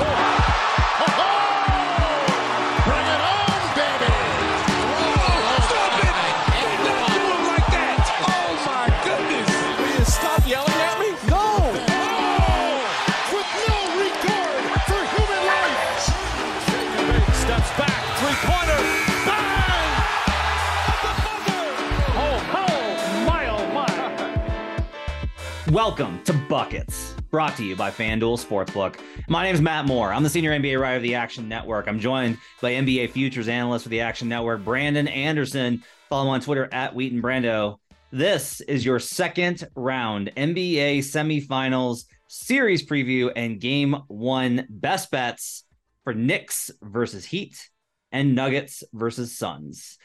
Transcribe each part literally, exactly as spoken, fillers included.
Oh. Bring it on, baby! Oh, stop it! Don't do it like that! Oh my goodness! Will you stop yelling at me? No! Oh. With no regard for human life! Steps back. Three-pointer, bang! Oh, oh, my, oh, my. Welcome to Buckets, brought to you by FanDuel Sportsbook. My name is Matt Moore. I'm the senior N B A writer of the Action Network. I'm joined by N B A futures analyst for the Action Network, Brandon Anderson. Follow him on Twitter at Wheaton Brando. This is your second round N B A semifinals series preview and game one best bets for Knicks versus Heat and Nuggets versus Suns.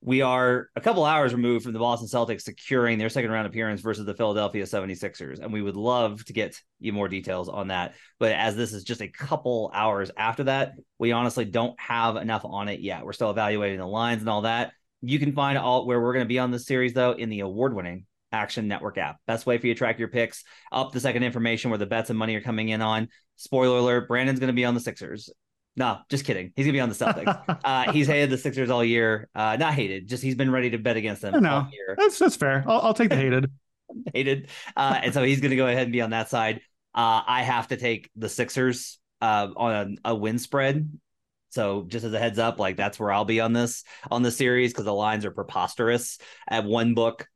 We are a couple hours removed from the Boston Celtics securing their second round appearance versus the Philadelphia seventy-sixers. And we would love to get you more details on that. But as this is just a couple hours after that, we honestly don't have enough on it yet. We're still evaluating the lines and all that. You can find all where we're going to be on this series, though, in the award-winning Action Network app. Best way for you to track your picks, up the second information where the bets and money are coming in on. Spoiler alert, Brandon's going to be on the Sixers. No, just kidding. He's going to be on the Celtics. uh, he's hated the Sixers all year. Uh, not hated, just he's been ready to bet against them. No, all year. That's, that's fair. I'll, I'll take the hated. hated. Uh, and so he's going to go ahead and be on that side. Uh, I have to take the Sixers uh, on a, a win spread. So just as a heads up, like that's where I'll be on this, on the series, because the lines are preposterous. At one book,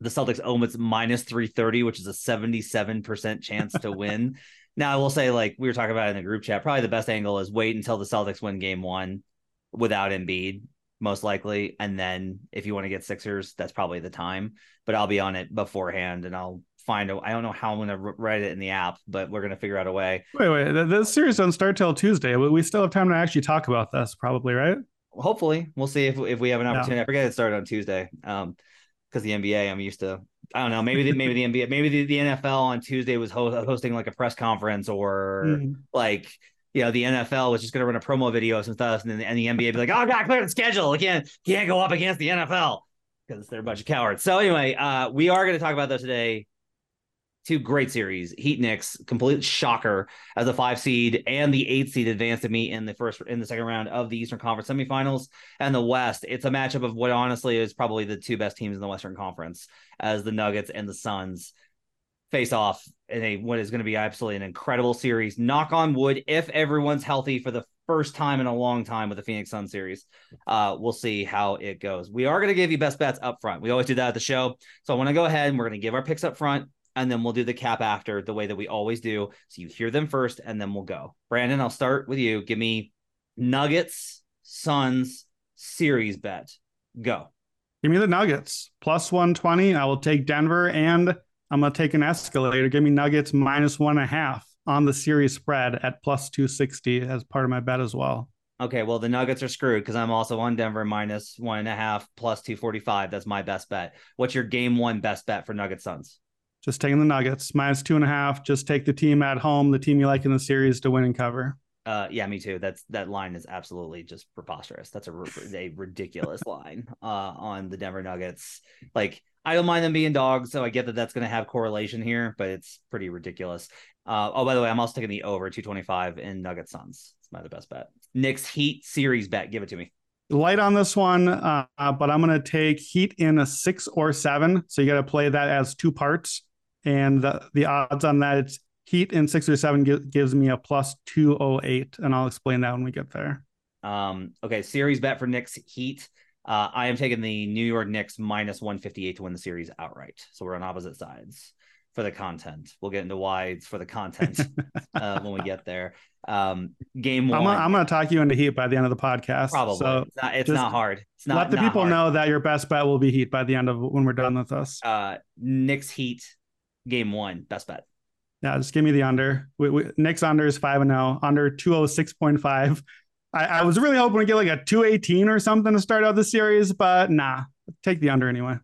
the Celtics own it's minus three thirty, which is a seventy-seven percent chance to win. Now, I will say, like we were talking about in the group chat, probably the best angle is wait until the Celtics win game one without Embiid, most likely. And then if you want to get Sixers, that's probably the time. But I'll be on it beforehand, and I'll find a, I don't know how I'm going to write it in the app, but we're going to figure out a way. Wait, wait. The, the series doesn't start till Tuesday. We still have time to actually talk about this, probably, right? Hopefully. We'll see if, if we have an opportunity. No. I forget it started on Tuesday um, because the N B A, I'm used to. I don't know. Maybe the, maybe the N B A, maybe the, the N F L on Tuesday was ho- hosting like a press conference, or mm. like, you know, the N F L was just going to run a promo video and stuff, and then and the N B A be like, "Oh God, clear the schedule. I can't can't go up against the N F L because they're a bunch of cowards." So anyway, uh, we are going to talk about those today. Two great series, Heat Knicks, complete shocker as a five seed and the eight seed advanced to meet in the first in the second round of the Eastern Conference semifinals. And the West, it's a matchup of what honestly is probably the two best teams in the Western Conference, as the Nuggets and the Suns face off in a what is going to be absolutely an incredible series. Knock on wood, if everyone's healthy for the first time in a long time with the Phoenix Suns series. Uh, we'll see how it goes. We are going to give you best bets up front. We always do that at the show. So I want to go ahead and we're going to give our picks up front, and then we'll do the cap after, the way that we always do. So you hear them first, and then we'll go. Brandon, I'll start with you. Give me Nuggets, Suns, series bet. Go. Give me the Nuggets. Plus one twenty. I will take Denver, and I'm going to take an escalator. Give me Nuggets minus one and a half on the series spread at plus two sixty as part of my bet as well. Okay, well, the Nuggets are screwed because I'm also on Denver minus one and a half plus two forty-five. That's my best bet. What's your game one best bet for Nuggets, Suns? Just taking the Nuggets, minus two and a half. Just take the team at home, the team you like in the series to win and cover. Uh, yeah, me too. That's That line is absolutely just preposterous. That's a, a ridiculous line uh, on the Denver Nuggets. Like, I don't mind them being dogs, so I get that that's going to have correlation here, but it's pretty ridiculous. Uh, oh, by the way, I'm also taking the over two twenty-five in Nuggets Suns. It's my other best bet. Knicks Heat series bet. Give it to me. Light on this one, uh, but I'm going to take Heat in a six or seven. So you got to play that as two parts. And the, the odds on that, it's Heat in six or seven gi- gives me a plus two oh eight. And I'll explain that when we get there. Um, okay, series bet for Knicks Heat. Uh, I am taking the New York Knicks minus one fifty-eight to win the series outright. So we're on opposite sides for the content. We'll get into why it's for the content uh, when we get there. Um, game one. I'm going to talk you into Heat by the end of the podcast. Probably. So it's not, it's not hard. It's not, let the not people hard. Know that your best bet will be Heat by the end of when we're done with us. Uh, Knicks Heat game one, best bet. Yeah, just give me the under. We, we, Knicks under is five and zero. Under two oh six point five. I, I was really hoping to get like a two eighteen or something to start out the series, but nah, take the under anyway.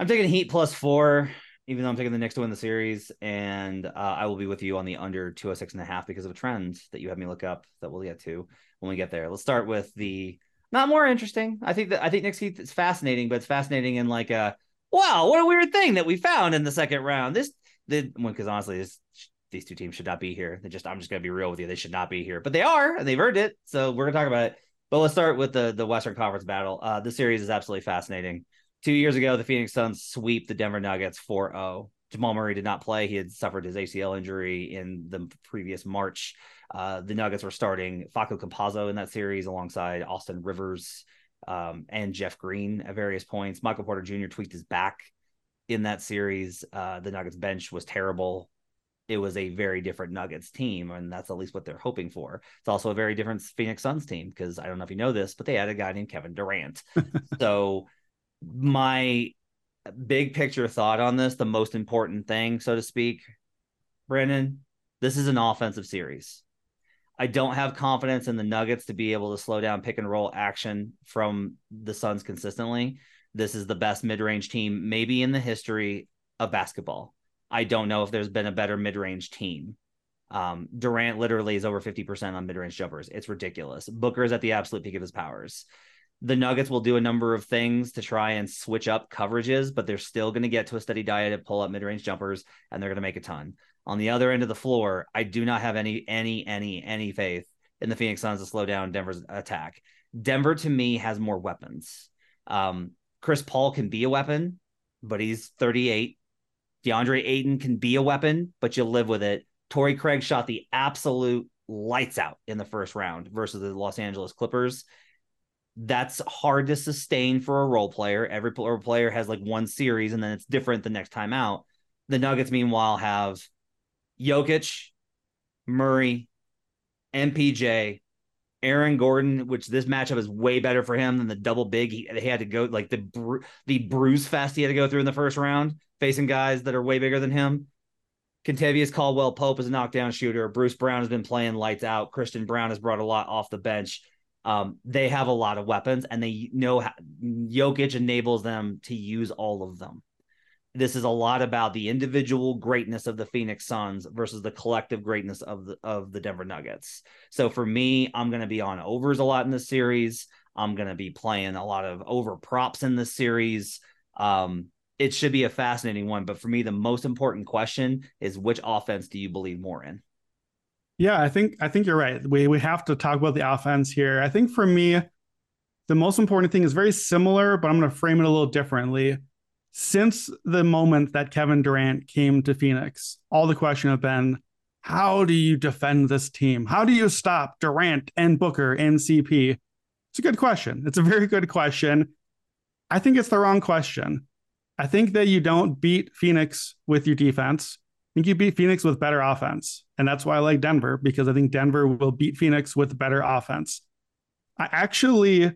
I'm taking Heat plus four, even though I'm taking the Knicks to win the series. And uh, I will be with you on the under two oh six and a half because of a trend that you had me look up that we'll get to when we get there. Let's start with the not more interesting. I think that I think Knicks Heat is fascinating, but it's fascinating in like a, wow, what a weird thing that we found in the second round. This did well, because honestly, this. These two teams should not be here. They just, I'm just going to be real with you. They should not be here, but they are, and they've earned it. So we're going to talk about it, but let's start with the, the Western Conference battle. Uh, this series is absolutely fascinating. Two years ago, the Phoenix Suns sweep the Denver Nuggets four oh. Jamal Murray did not play. He had suffered his A C L injury in the previous March. Uh, the Nuggets were starting Facu Campazzo in that series alongside Austin Rivers um, and Jeff Green at various points. Michael Porter Junior tweaked his back in that series. Uh, the Nuggets bench was terrible. It was a very different Nuggets team, and that's at least what they're hoping for. It's also a very different Phoenix Suns team because I don't know if you know this, but they had a guy named Kevin Durant. So my big picture thought on this, the most important thing, so to speak, Brennan, this is an offensive series. I don't have confidence in the Nuggets to be able to slow down pick and roll action from the Suns consistently. This is the best mid-range team maybe in the history of basketball. I don't know if there's been a better mid-range team. Um, Durant literally is over fifty percent on mid-range jumpers. It's ridiculous. Booker is at the absolute peak of his powers. The Nuggets will do a number of things to try and switch up coverages, but they're still going to get to a steady diet of pull-up mid-range jumpers, and they're going to make a ton. On the other end of the floor, I do not have any, any, any, any faith in the Phoenix Suns to slow down Denver's attack. Denver, to me, has more weapons. Um, Chris Paul can be a weapon, but he's thirty-eight. DeAndre Ayton can be a weapon, but you live with it. Torrey Craig shot the absolute lights out in the first round versus the Los Angeles Clippers. That's hard to sustain for a role player. Every role player has like one series, and then it's different the next time out. The Nuggets, meanwhile, have Jokic, Murray, M P J, Aaron Gordon, which this matchup is way better for him than the double big. He, he had to go like the, bru- the bruise fest he had to go through in the first round, facing guys that are way bigger than him. Kentavious Caldwell-Pope is a knockdown shooter. Bruce Brown has been playing lights out. Christian Braun has brought a lot off the bench. Um, they have a lot of weapons, and they know how Jokic enables them to use all of them. This is a lot about the individual greatness of the Phoenix Suns versus the collective greatness of the, of the Denver Nuggets. So for me, I'm going to be on overs a lot in this series. I'm going to be playing a lot of over props in this series. Um, it should be a fascinating one, but for me, the most important question is which offense do you believe more in? Yeah, I think, I think you're right. We, we have to talk about the offense here. I think for me, the most important thing is very similar, but I'm going to frame it a little differently. Since the moment that Kevin Durant came to Phoenix, all the question have been, how do you defend this team? How do you stop Durant and Booker and C P? It's a good question. It's a very good question. I think it's the wrong question. I think that you don't beat Phoenix with your defense. I think you beat Phoenix with better offense. And that's why I like Denver, because I think Denver will beat Phoenix with better offense. I actually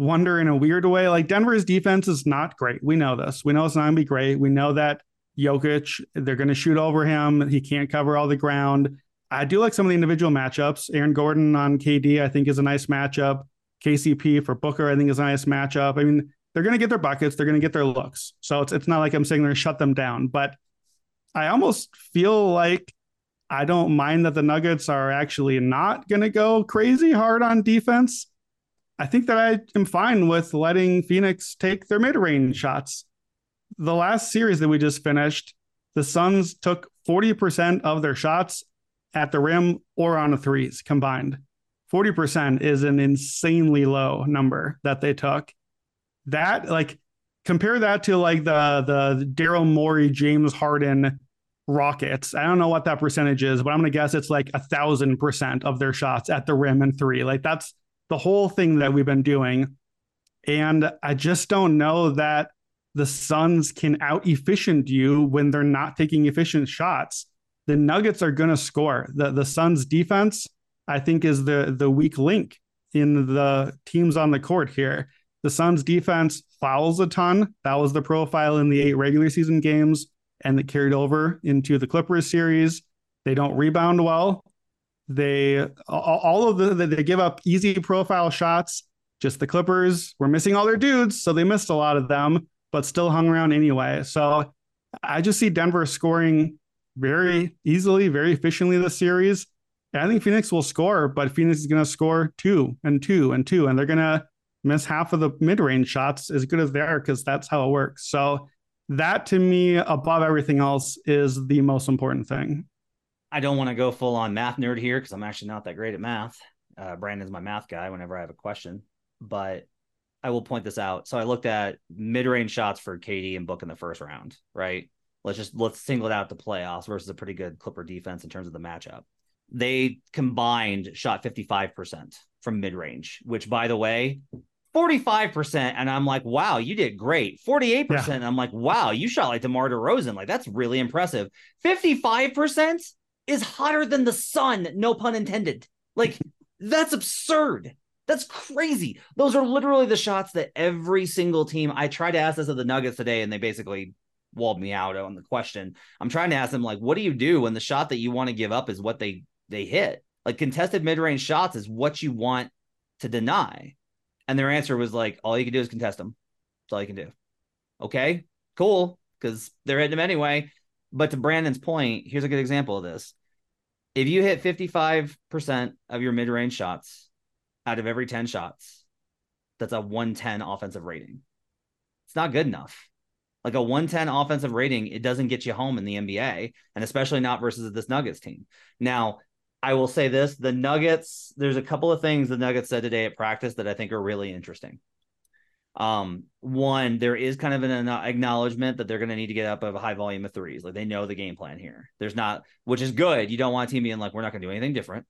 wonder in a weird way, like Denver's defense is not great. We know this. We know it's not going to be great. We know that Jokic, they're going to shoot over him. He can't cover all the ground. I do like some of the individual matchups. Aaron Gordon on K D, I think, is a nice matchup. K C P for Booker, I think, is a nice matchup. I mean, they're going to get their buckets. They're going to get their looks. So it's it's not like I'm saying they're going to shut them down. But I almost feel like I don't mind that the Nuggets are actually not going to go crazy hard on defense. I think that I am fine with letting Phoenix take their mid-range shots. The last series that we just finished, the Suns took forty percent of their shots at the rim or on the threes combined. forty percent is an insanely low number that they took. That, like, compare that to like the the Daryl Morey, James Harden Rockets. I don't know what that percentage is, but I'm going to guess it's like a thousand percent of their shots at the rim and three. Like, that's the whole thing that we've been doing. And I just don't know that the Suns can out-efficient you when they're not taking efficient shots. The Nuggets are going to score. The the Suns defense, I think, is the, the weak link in the teams on the court here. The Suns defense fouls a ton. That was the profile in the eight regular season games, and it carried over into the Clippers series. They don't rebound well. They all of the they give up easy profile shots. Just the Clippers were missing all their dudes, so they missed a lot of them, but still hung around anyway. So I just see Denver scoring very easily, very efficiently this series. And I think Phoenix will score, but Phoenix is going to score two and two and two, and they're going to miss half of the mid-range shots as good as they are, because that's how it works. So that, to me, above everything else, is the most important thing. I don't want to go full on math nerd here, because I'm actually not that great at math. Uh, Brandon's my math guy whenever I have a question, but I will point this out. So I looked at mid-range shots for K D and Book in the first round, right? Let's just let's single it out the playoffs versus a pretty good Clipper defense in terms of the matchup. They combined shot fifty-five percent from mid-range, which, by the way, forty-five percent. And I'm like, wow, you did great. forty-eight percent. Yeah. And I'm like, wow, you shot like DeMar DeRozan. Like, that's really impressive. fifty-five percent is hotter than the sun. No pun intended. Like, that's absurd. That's crazy. Those are literally the shots that every single team. I tried to ask this of the Nuggets today, and they basically walled me out on the question. I'm trying to ask them, like, what do you do when the shot that you want to give up is what they, they hit? Like, contested mid-range shots is what you want to deny. And their answer was like, all you can do is contest them. That's all you can do. Okay, cool. Because they're hitting them anyway. But to Brandon's point, here's a good example of this. If you hit fifty-five percent of your mid-range shots out of every ten shots, that's a one ten offensive rating. It's not good enough. Like, a one ten offensive rating, it doesn't get you home in the N B A, and especially not versus this Nuggets team. Now, I will say this, the Nuggets, there's a couple of things the Nuggets said today at practice that I think are really interesting. Um, one, there is kind of an acknowledgement that they're going to need to get up of a high volume of threes. Like, they know the game plan here. There's not, which is good. You don't want a team being like, we're not going to do anything different.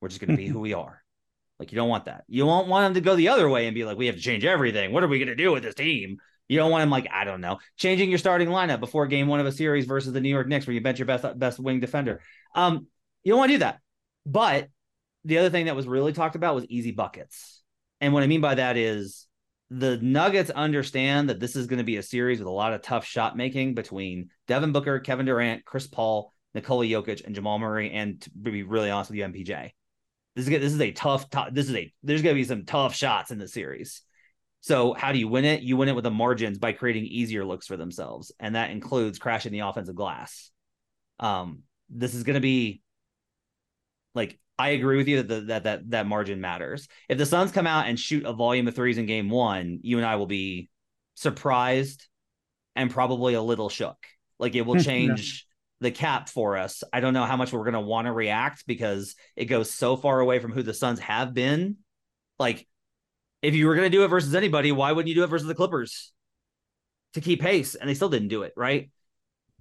We're just going to be who we are. Like, you don't want that. You won't want them to go the other way and be like, we have to change everything. What are we going to do with this team? You don't want them like, I don't know, changing your starting lineup before game one of a series versus the New York Knicks, where you bench your best best wing defender. Um, you don't want to do that. But the other thing that was really talked about was easy buckets. And what I mean by that is the Nuggets understand that this is going to be a series with a lot of tough shot making between Devin Booker, Kevin Durant, Chris Paul, Nikola Jokic, and Jamal Murray, and, to be really honest with you, M P J. This is this is a tough, tough this is a there's going to be some tough shots in the series. So how do you win it? You win it with the margins by creating easier looks for themselves, and that includes crashing the offensive glass. Um, this is going to be like, I agree with you that the, that that that margin matters. If the Suns come out and shoot a volume of threes in game one, you and I will be surprised and probably a little shook. Like, it will change. No. The cap for us. I don't know how much we're going to want to react, because it goes so far away from who the Suns have been. Like, if you were going to do it versus anybody, why wouldn't you do it versus the Clippers to keep pace? And they still didn't do it. Right.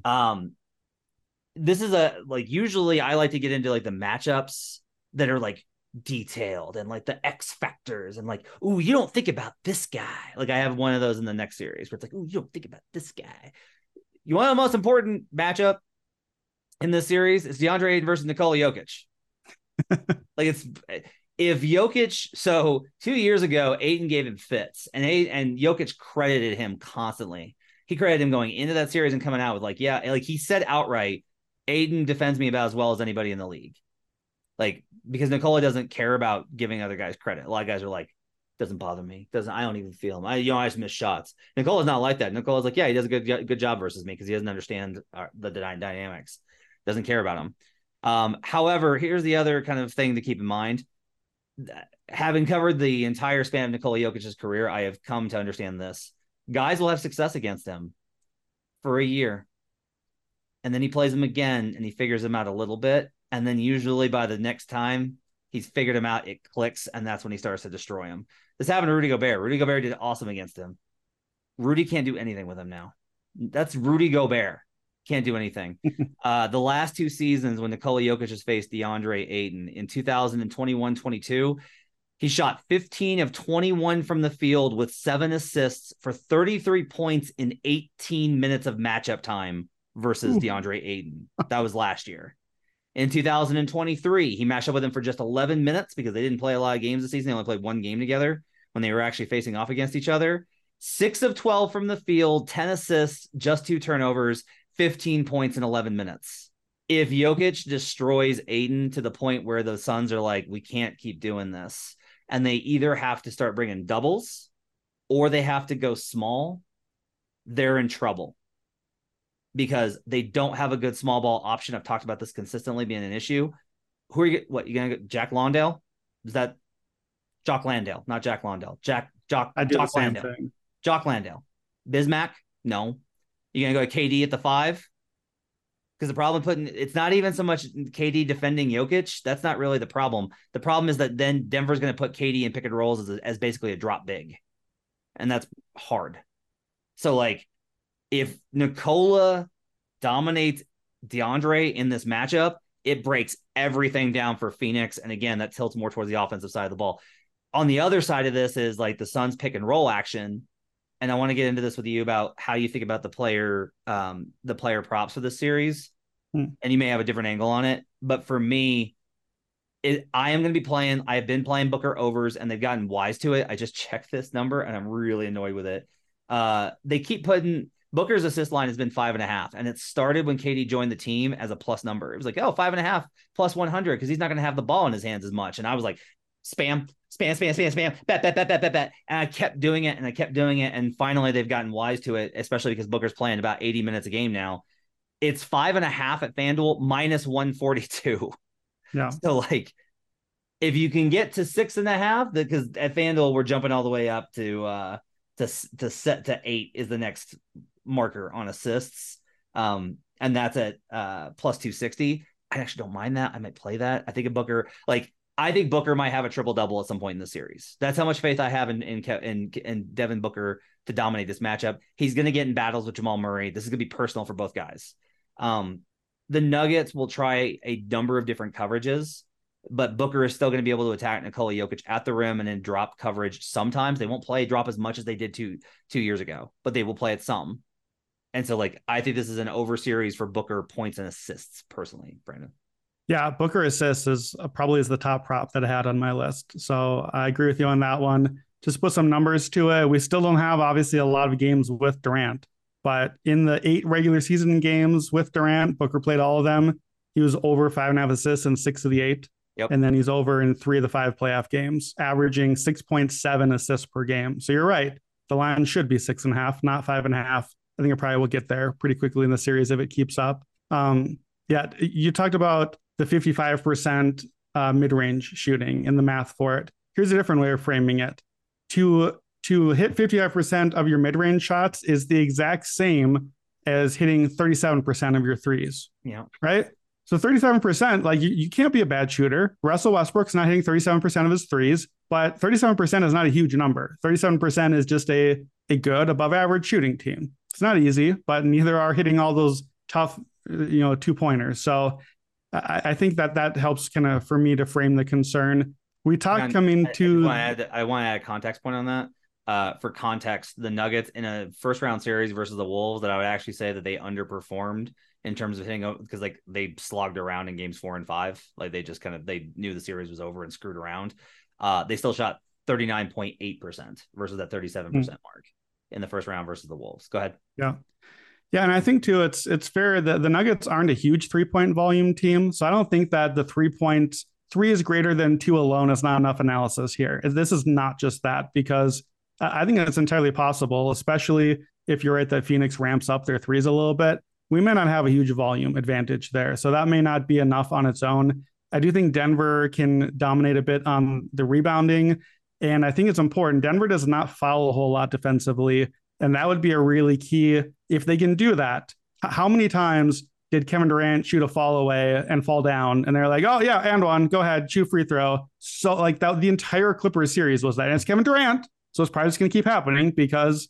Um, this is a, like, usually I like to get into like the matchups that are like detailed and like the X factors and like, ooh, you don't think about this guy. Like, I have one of those in the next series where it's like, ooh, you don't think about this guy. You want the most important matchup in this series, it's DeAndre Ayton versus Nikola Jokic. Like, it's if Jokic. So two years ago, Ayton gave him fits, and Ayton, and Jokic credited him constantly. He credited him going into that series and coming out with like, yeah, like he said outright, Ayton defends me about as well as anybody in the league. Like, because Nikola doesn't care about giving other guys credit. A lot of guys are like, doesn't bother me. Doesn't I don't even feel him. I you know I just miss shots. Nicola's not like that. Nicola's like, yeah, he does a good good job versus me because he doesn't understand our, the dynamics. Doesn't care about him. Um, however, here's the other kind of thing to keep in mind. Having covered the entire span of Nikola Jokic's career, I have come to understand this. Guys will have success against him for a year, and then he plays them again, and he figures them out a little bit. And then usually by the next time he's figured him out, it clicks, and that's when he starts to destroy him. This happened to Rudy Gobert. Rudy Gobert did awesome against him. Rudy can't do anything with him now. That's Rudy Gobert. Can't do anything. uh, the last two seasons when Nikola Jokic has faced DeAndre Ayton, in two thousand twenty-one twenty-two, he shot fifteen of twenty-one from the field with seven assists for thirty-three points in eighteen minutes of matchup time versus DeAndre Ayton. That was last year. In two thousand twenty-three, he matched up with him for just eleven minutes because they didn't play a lot of games this season. They only played one game together when they were actually facing off against each other. six of twelve from the field, ten assists, just two turnovers, fifteen points in eleven minutes. If Jokic destroys Ayton to the point where the Suns are like, we can't keep doing this, and they either have to start bringing doubles or they have to go small, they're in trouble because they don't have a good small ball option. I've talked about this consistently being an issue. Who are you? What, you going to get? Jack Landale? Is that Jock Landale? Not Jack Landale. Jack, Jock, I do Jock the same Landale. Thing. Jock Landale. Bismack? No. You're going to go K D at the five? Because the problem putting, it's not even so much K D defending Jokic. That's not really the problem. The problem is that then Denver's going to put K D in pick and rolls as, a, as basically a drop big. And that's hard. So like, if Nikola dominates DeAndre in this matchup, it breaks everything down for Phoenix. And again, that tilts more towards the offensive side of the ball. On the other side of this is like the Suns pick and roll action. And I want to get into this with you about how you think about the player, um, the player props for this series. Hmm. And you may have a different angle on it. But for me, it, I am going to be playing. I have been playing Booker overs, and they've gotten wise to it. I just checked this number, and I'm really annoyed with it. Uh, they keep putting Booker's assist line has been five and a half, and it started when K D joined the team as a plus number. It was like, oh, five and a half plus one hundred because he's not going to have the ball in his hands as much. And I was like, spam. Spam, spam, spam, spam, bet, bet, bet, bet, bet, bet. And I kept doing it and I kept doing it. And finally, they've gotten wise to it, especially because Booker's playing about eighty minutes a game now. It's five and a half at FanDuel, minus one forty-two. Yeah. So, like, if you can get to six and a half, because at FanDuel, we're jumping all the way up to, uh, to, to set to eight is the next marker on assists. Um, and that's at uh, plus two sixty. I actually don't mind that. I might play that. I think a Booker, like, I think Booker might have a triple double at some point in the series. That's how much faith I have in in in, in Devin Booker to dominate this matchup. He's going to get in battles with Jamal Murray. This is going to be personal for both guys. Um, the Nuggets will try a number of different coverages, but Booker is still going to be able to attack Nikola Jokic at the rim and then drop coverage. Sometimes they won't play drop as much as they did two two years ago, but they will play it some. And so, like, I think this is an over series for Booker points and assists personally, Brandon. Yeah, Booker assists is uh, probably is the top prop that I had on my list. So I agree with you on that one. Just put some numbers to it. We still don't have, obviously, a lot of games with Durant. But in the eight regular season games with Durant, Booker played all of them. He was over five and a half assists in six of the eight. Yep. And then he's over in three of the five playoff games, averaging six point seven assists per game. So you're right. The line should be six and a half, not five and a half. I think it probably will get there pretty quickly in the series if it keeps up. Um, yeah, you talked about the fifty-five percent uh, mid-range shooting and the math for it. Here's a different way of framing it. To, to hit fifty-five percent of your mid-range shots is the exact same as hitting thirty-seven percent of your threes. Yeah. Right? So thirty-seven percent, like you, you can't be a bad shooter. Russell Westbrook's not hitting thirty-seven percent of his threes, but thirty-seven percent is not a huge number. thirty-seven percent is just a, a good above average shooting team. It's not easy, but neither are hitting all those tough, you know, two pointers. So I think that that helps kind of for me to frame the concern. We talked coming to. I, I want to add a context point on that. Uh, for context, the Nuggets in a first round series versus the Wolves that I would actually say that they underperformed in terms of hitting up because like they slogged around in games four and five. Like they just kind of they knew the series was over and screwed around. Uh, they still shot thirty-nine point eight percent versus that thirty-seven percent mm-hmm. mark in the first round versus the Wolves. Go ahead. Yeah. Yeah, and I think, too, it's it's fair that the Nuggets aren't a huge three-point volume team, so I don't think that the three-point three is greater than two alone is not enough analysis here. This is not just that, because I think it's entirely possible, especially if you're right that Phoenix ramps up their threes a little bit. We may not have a huge volume advantage there, so that may not be enough on its own. I do think Denver can dominate a bit on the rebounding, and I think it's important. Denver does not foul a whole lot defensively, and that would be a really key if they can do that. How many times did Kevin Durant shoot a fall away and fall down? And they're like, oh yeah, and one, go ahead, shoot free throw. So like that, the entire Clippers series was that. And it's Kevin Durant, so it's probably just going to keep happening because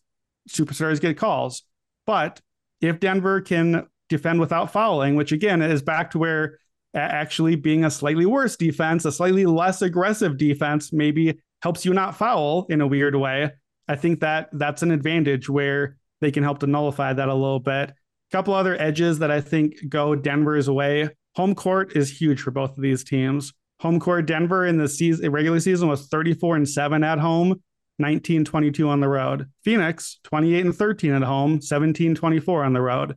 superstars get calls. But if Denver can defend without fouling, which again is back to where actually being a slightly worse defense, a slightly less aggressive defense, maybe helps you not foul in a weird way. I think that that's an advantage where they can help to nullify that a little bit. Couple other edges that I think go Denver's way. Home court is huge for both of these teams. Home court, Denver in the season, regular season was thirty-four and seven at home, nineteen twenty-two on the road. Phoenix, twenty-eight and thirteen at home, seventeen twenty-four on the road.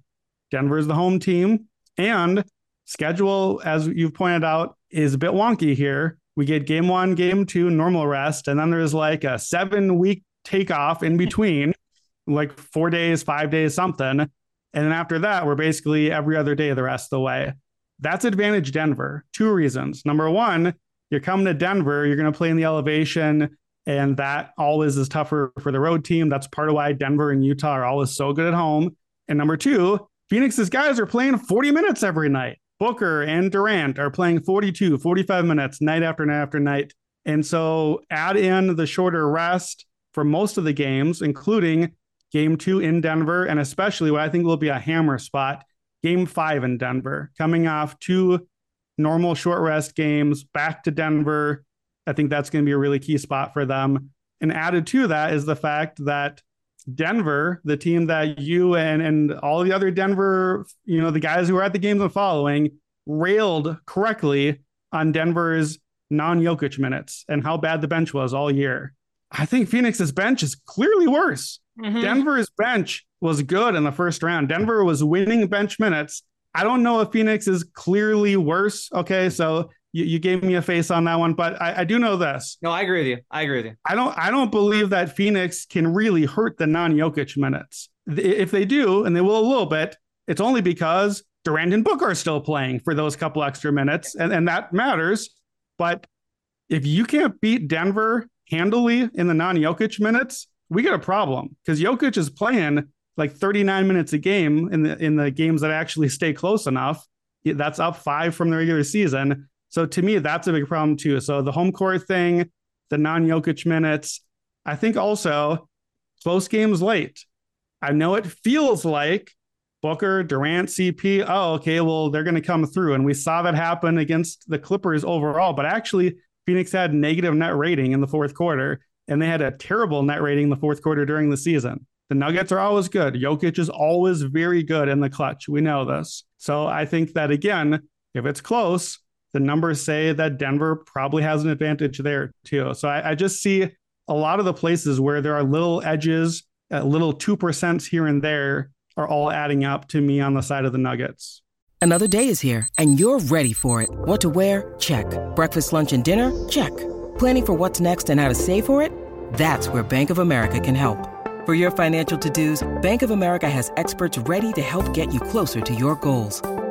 Denver's the home team, and schedule, as you've pointed out, is a bit wonky here. We get game one, game two, normal rest, and then there's like a seven week takeoff in between, like four days, five days, something. And then after that, we're basically every other day the rest of the way. That's advantage Denver. Two reasons. Number one, you're coming to Denver, you're going to play in the elevation, and that always is tougher for the road team. That's part of why Denver and Utah are always so good at home. And number two, Phoenix's guys are playing forty minutes every night. Booker and Durant are playing forty-two, forty-five minutes night after night after night. And so add in the shorter rest for most of the games, including game two in Denver, and especially what I think will be a hammer spot, game five in Denver, coming off two normal short rest games back to Denver. I think that's going to be a really key spot for them. And added to that is the fact that Denver, the team that you and, and all the other Denver, you know, the guys who are at the games and following railed correctly on Denver's non-Jokic minutes and how bad the bench was all year. I think Phoenix's bench is clearly worse. Mm-hmm. Denver's bench was good in the first round. Denver was winning bench minutes. I don't know if Phoenix is clearly worse. Okay, so you, you gave me a face on that one, but I, I do know this. No, I agree with you. I agree with you. I don't. I don't believe that Phoenix can really hurt the non-Jokic minutes. If they do, and they will a little bit, it's only because Durant and Booker are still playing for those couple extra minutes, and, and that matters. But if you can't beat Denver handily in the non-Jokic minutes, we got a problem, because Jokic is playing like thirty-nine minutes a game in the in the games that actually stay close enough. That's up five from the regular season. So to me, that's a big problem too. So the home court thing, the non-Jokic minutes, I think also close games late. I know it feels like Booker, Durant, C P, oh, okay, well, they're going to come through. And we saw that happen against the Clippers overall, but actually Phoenix had negative net rating in the fourth quarter. And they had a terrible net rating in the fourth quarter during the season. The Nuggets are always good. Jokic is always very good in the clutch. We know this. So I think that, again, if it's close, the numbers say that Denver probably has an advantage there too. So I, I just see a lot of the places where there are little edges, uh, little two percent here and there are all adding up to me on the side of the Nuggets. Another day is here and you're ready for it. What to wear? Check. Breakfast, lunch, and dinner? Check. Planning for what's next and how to save for it? That's where Bank of America can help. For your financial to-dos, Bank of America has experts ready to help get you closer to your goals.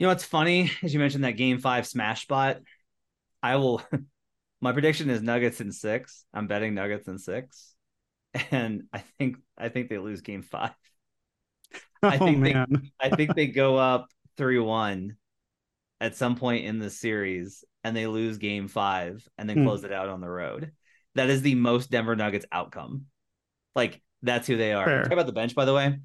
You know what's funny? As you mentioned that game five smash spot, I will. My prediction is Nuggets in six. I'm betting Nuggets in six, and I think I think they lose game five. Oh, I think man. they I think they go up three one at some point in the series, and they lose game five, and then close mm. it out on the road. That is the most Denver Nuggets outcome. Like that's who they are. Fair. Talk about the bench, by the way.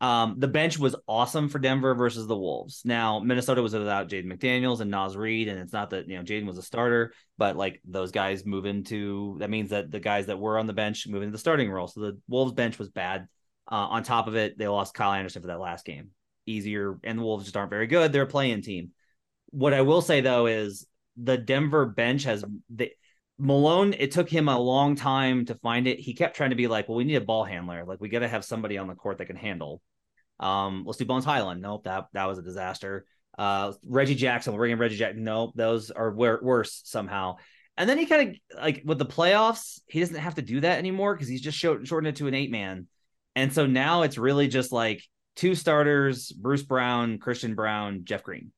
Um, the bench was awesome for Denver versus the Wolves. Now, Minnesota was without Jaden McDaniels and Naz Reid, and it's not that, you know, Jaden was a starter, but like those guys move into, that means that the guys that were on the bench move into the starting role. So the Wolves bench was bad. Uh, on top of it, they lost Kyle Anderson for that last game. easier, and the Wolves just aren't very good. They're a play-in team. What I will say, though, is the Denver bench has the Malone. It took him a long time to find it. He kept trying to be like, well, we need a ball handler. Like, we got to have somebody on the court that can handle. Um, let's do Bones Highland. Nope, that, that was a disaster. Uh, Reggie Jackson, we're bringing Reggie Jackson. Nope, those are wor- worse somehow. And then he kind of, like, with the playoffs, he doesn't have to do that anymore because he's just short- shortened it to an eight-man. And so now it's really just, like, two starters, Bruce Brown, Christian Braun, Jeff Green.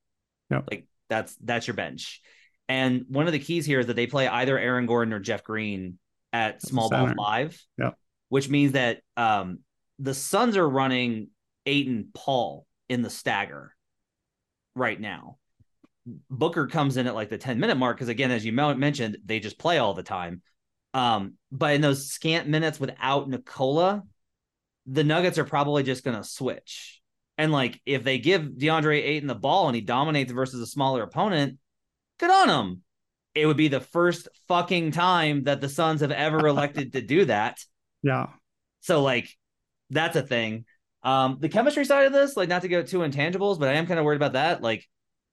Yep. Like, that's that's your bench. And one of the keys here is that they play either Aaron Gordon or Jeff Green at small ball five, yep. which means that um, the Suns are running Ayton Paul in the stagger right now. Booker comes in at like the ten minute mark because, again, as you mentioned, they just play all the time. Um, but in those scant minutes without Nikola, the Nuggets are probably just going to switch. And like, if they give DeAndre Ayton the ball and he dominates versus a smaller opponent, good on him. It would be the first fucking time that the Suns have ever elected to do that. Yeah. So like, that's a thing. Um, the chemistry side of this, like, not to go too intangibles, but I am kind of worried about that. Like,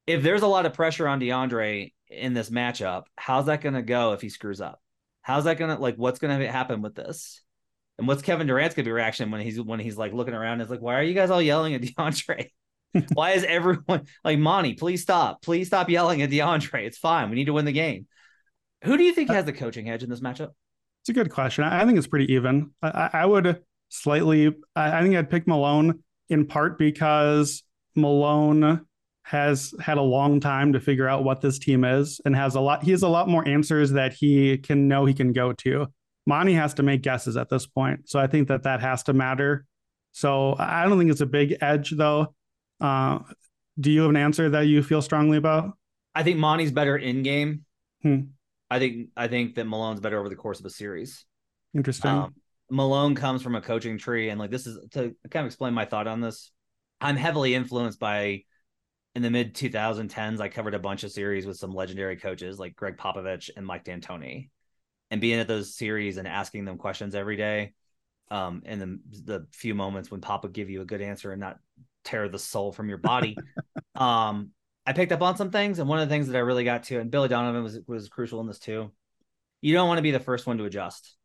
if there's a lot of pressure on DeAndre in this matchup, how's that going to go if he screws up? How's that going to, like, what's going to happen with this? And what's Kevin Durant's going to be reaction when he's, when he's like looking around and is like, why are you guys all yelling at DeAndre? Why is everyone like, Monty, please stop. Please stop yelling at DeAndre. It's fine. We need to win the game. Who do you think has the coaching edge in this matchup? It's a good question. I think it's pretty even. I, I would slightly, I, I think I'd pick Malone in part because Malone has had a long time to figure out what this team is and has a lot. He has a lot more answers that he can know he can go to. Monty has to make guesses at this point. So I think that that has to matter. So I don't think it's a big edge though. Uh, do you have an answer that you feel strongly about? I think Monty's better in game. Hmm. I think, I think that Malone's better over the course of a series. Interesting. Um, Malone comes from a coaching tree. And like, this is to kind of explain my thought on this. I'm heavily influenced by, in the mid twenty tens, I covered a bunch of series with some legendary coaches like Greg Popovich and Mike D'Antoni, and being at those series and asking them questions every day. Um, and the, the few moments when Pop would give you a good answer and not tear the soul from your body. um, I picked up on some things. And one of the things that I really got to, and Billy Donovan was, was crucial in this too. You don't want to be the first one to adjust.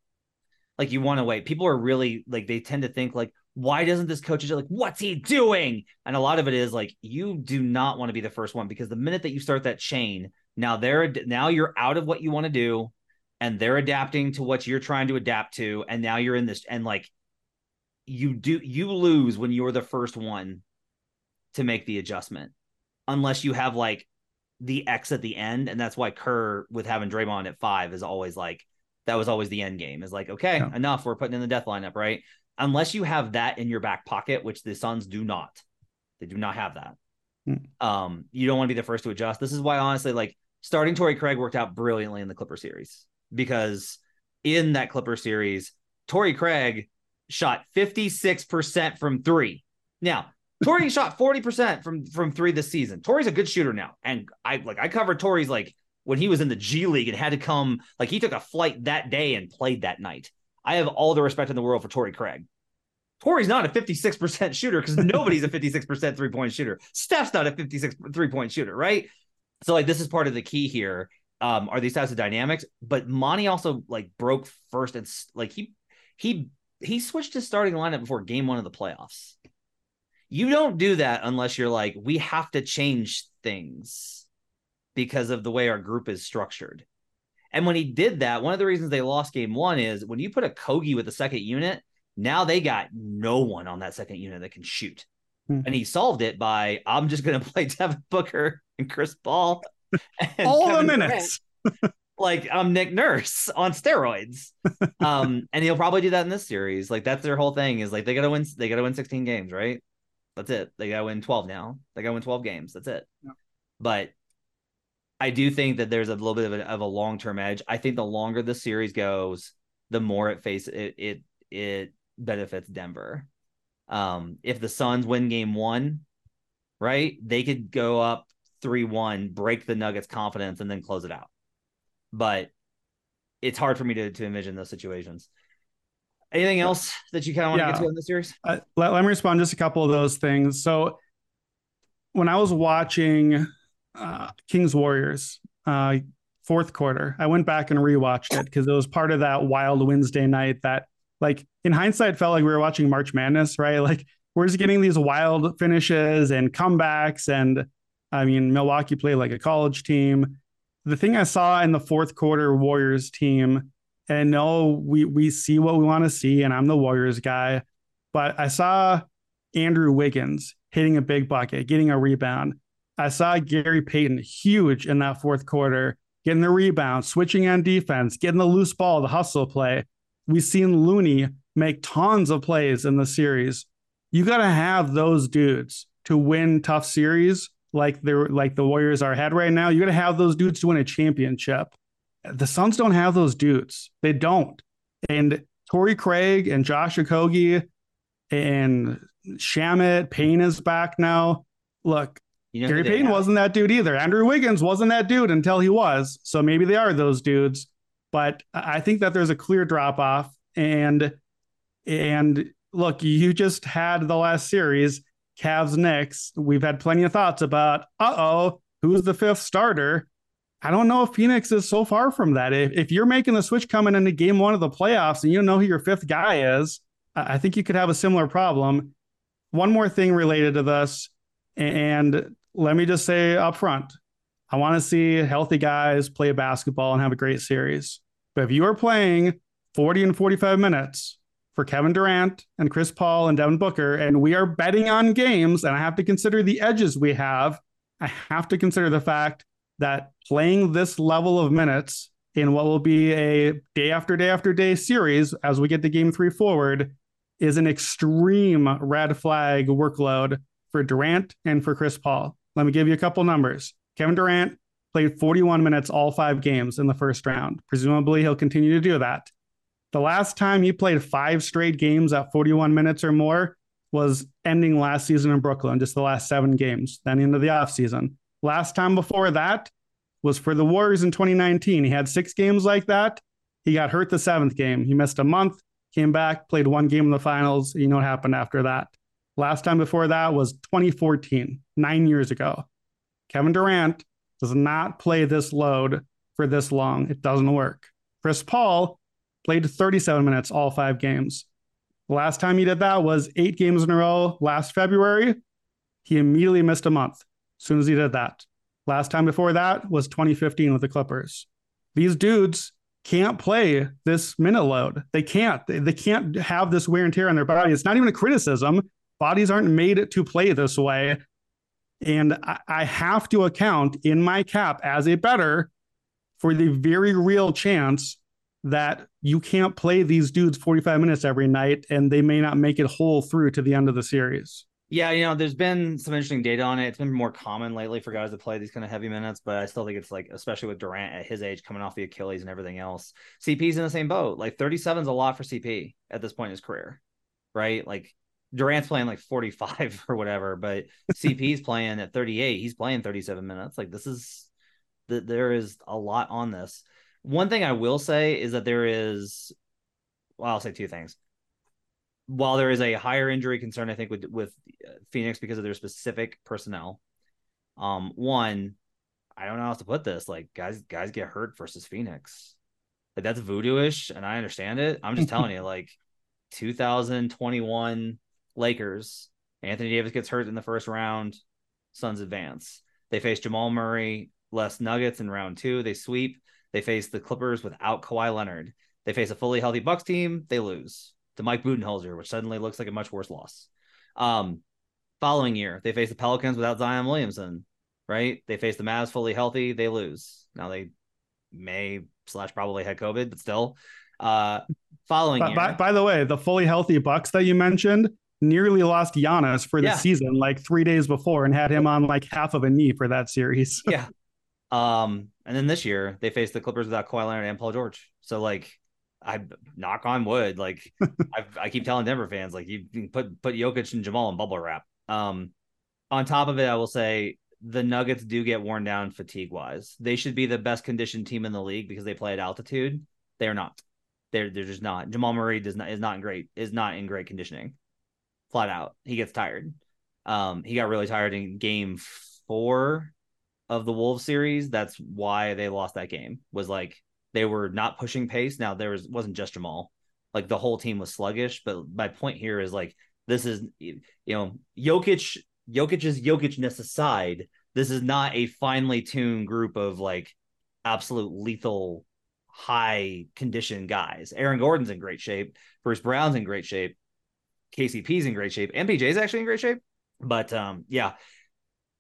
Like, you want to wait. People are really like, they tend to think like, why doesn't this coach, like, what's he doing? And a lot of it is like, you do not want to be the first one, because the minute that you start that chain, now they're, now you're out of what you want to do, and they're adapting to what you're trying to adapt to. And now you're in this, and like, you do, you lose when you're the first one to make the adjustment, unless you have like the X at the end. And that's why Kerr, with having Draymond at five, is always like, that was always the end game, is like, okay, yeah. enough. We're putting in the death lineup, right? Unless you have that in your back pocket, which the Suns do not, they do not have that. Mm. Um, you don't want to be the first to adjust. This is why, honestly, like, starting Torrey Craig worked out brilliantly in the Clipper series, because in that Clipper series, Torrey Craig shot fifty-six percent from three. Now, Torrey shot forty percent from, from three this season. Torrey's a good shooter now. And I like, I covered Torrey's like when he was in the G League and had to come, like, he took a flight that day and played that night. I have all the respect in the world for Torrey Craig. Torrey's not a fifty-six percent shooter, because nobody's a fifty-six percent three-point shooter. Steph's not a fifty-six three-point shooter, right? So, like, this is part of the key here, um, are these types of dynamics. But Monty also, like, broke first, and, like, he he he switched his starting lineup before game one of the playoffs. You don't do that unless you're like, we have to change things because of the way our group is structured. And when he did that, one of the reasons they lost game one is when you put a Kogi with the second unit, now they got no one on that second unit that can shoot. Mm-hmm. And he solved it by, I'm just going to play Devin Booker and Chris Paul. And all Kevin the minutes. Durant, like, I'm Nick Nurse on steroids. Um, and he'll probably do that in this series. Like, that's their whole thing, is like, they got to win. They got to win sixteen games, right? That's it. They got to win twelve now. They got to win twelve games. That's it. Yeah. But I do think that there's a little bit of a, of a long-term edge. I think the longer the series goes, the more it face it it, it benefits Denver. Um, if the Suns win game one, right, they could go up three one, break the Nuggets' confidence, and then close it out. But it's hard for me to, to envision those situations. Anything else that you kind of want yeah. to get to in this series? Uh, let, let me respond just a couple of those things. So when I was watching uh, Kings Warriors uh, fourth quarter, I went back and rewatched it because it was part of that wild Wednesday night that, like, in hindsight, felt like we were watching March Madness, right? Like, we're just getting these wild finishes and comebacks. And I mean, Milwaukee played like a college team. The thing I saw in the fourth quarter Warriors team, and no, we, we see what we want to see, and I'm the Warriors guy, but I saw Andrew Wiggins hitting a big bucket, getting a rebound. I saw Gary Payton huge in that fourth quarter, getting the rebound, switching on defense, getting the loose ball, the hustle play. We've seen Looney make tons of plays in the series. You got to have those dudes to win tough series like they're like the Warriors are ahead right now. You got to have those dudes to win a championship. The Suns don't have those dudes. They don't. And Torrey Craig and Josh Okogie and Shamit, Payne is back now. Look, you know, Gary Payton have. wasn't that dude either. Andrew Wiggins wasn't that dude until he was. So maybe they are those dudes. But I think that there's a clear drop off. And and look, you just had the last series, Cavs Knicks. We've had plenty of thoughts about, uh-oh, who's the fifth starter? I don't know if Phoenix is so far from that. If, if you're making the switch coming into game one of the playoffs and you don't know who your fifth guy is, I think you could have a similar problem. One more thing related to this, and let me just say up front, I want to see healthy guys play basketball and have a great series. But if you are playing forty and forty-five minutes for Kevin Durant and Chris Paul and Devin Booker, and we are betting on games, and I have to consider the edges we have, I have to consider the fact that playing this level of minutes in what will be a day after day after day series as we get to game three forward is an extreme red flag workload for Durant and for Chris Paul. Let me give you a couple numbers. Kevin Durant played forty-one minutes all five games in the first round. Presumably he'll continue to do that. The last time he played five straight games at forty-one minutes or more was ending last season in Brooklyn, just the last seven games, then into the offseason. Last time before that was for the Warriors in twenty nineteen. He had six games like that. He got hurt the seventh game. He missed a month, came back, played one game in the finals. You know what happened after that. Last time before that was twenty fourteen, nine years ago. Kevin Durant does not play this load for this long. It doesn't work. Chris Paul played thirty-seven minutes all five games. The last time he did that was eight games in a row last February. He immediately missed a month as soon as he did that. Last time before that was twenty fifteen with the Clippers. These dudes can't play this minute load. They can't. They, they can't have this wear and tear on their body. It's not even a criticism. Bodies aren't made to play this way. And I, I have to account in my cap as a bettor for the very real chance that you can't play these dudes forty-five minutes every night, and they may not make it whole through to the end of the series. Yeah, you know, there's been some interesting data on it. It's been more common lately for guys to play these kind of heavy minutes, but I still think it's like, especially with Durant at his age, coming off the Achilles and everything else, C P's in the same boat. Like thirty-seven is a lot for C P at this point in his career, right? Like Durant's playing like forty-five or whatever, but C P's playing at thirty-eight. He's playing thirty-seven minutes. Like this is, th- there is a lot on this. One thing I will say is that there is, well, I'll say two things. While there is a higher injury concern, I think with, with Phoenix because of their specific personnel, um, one, I don't know how to put this. Like guys, guys get hurt versus Phoenix. Like that's voodoo-ish, and I understand it. I'm just telling you, like two thousand twenty-one Lakers, Anthony Davis gets hurt in the first round, Suns advance. They face Jamal Murray, less Nuggets in round two. They sweep. They face the Clippers without Kawhi Leonard. They face a fully healthy Bucks team. They lose to Mike Budenholzer, which suddenly looks like a much worse loss. Um, following year, they face the Pelicans without Zion Williamson, right? They face the Mavs fully healthy. They lose. Now they may slash probably had COVID, but still. Uh, following by, year. By, by the way, the fully healthy Bucks that you mentioned nearly lost Giannis for the yeah. season like three days before and had him on like half of a knee for that series. Yeah. Um, and then this year they faced the Clippers without Kawhi Leonard and Paul George. So like I knock on wood, like I, I keep telling Denver fans, like you can put, put Jokic and Jamal in bubble wrap. Um, on top of it, I will say the Nuggets do get worn down fatigue wise. They should be the best conditioned team in the league because they play at altitude. They are not, they're, they're just not. Jamal Murray does not, is not in great, is not in great conditioning flat out. He gets tired. Um, he got really tired in game four of the Wolves series. That's why they lost that game, was like they were not pushing pace. Now, there was, wasn't just Jamal. Like, the whole team was sluggish. But my point here is, like, this is, you know, Jokic, Jokic's Jokicness aside, this is not a finely tuned group of, like, absolute lethal, high condition guys. Aaron Gordon's in great shape. Bruce Brown's in great shape. K C P's in great shape. M P J's actually in great shape. But um, yeah,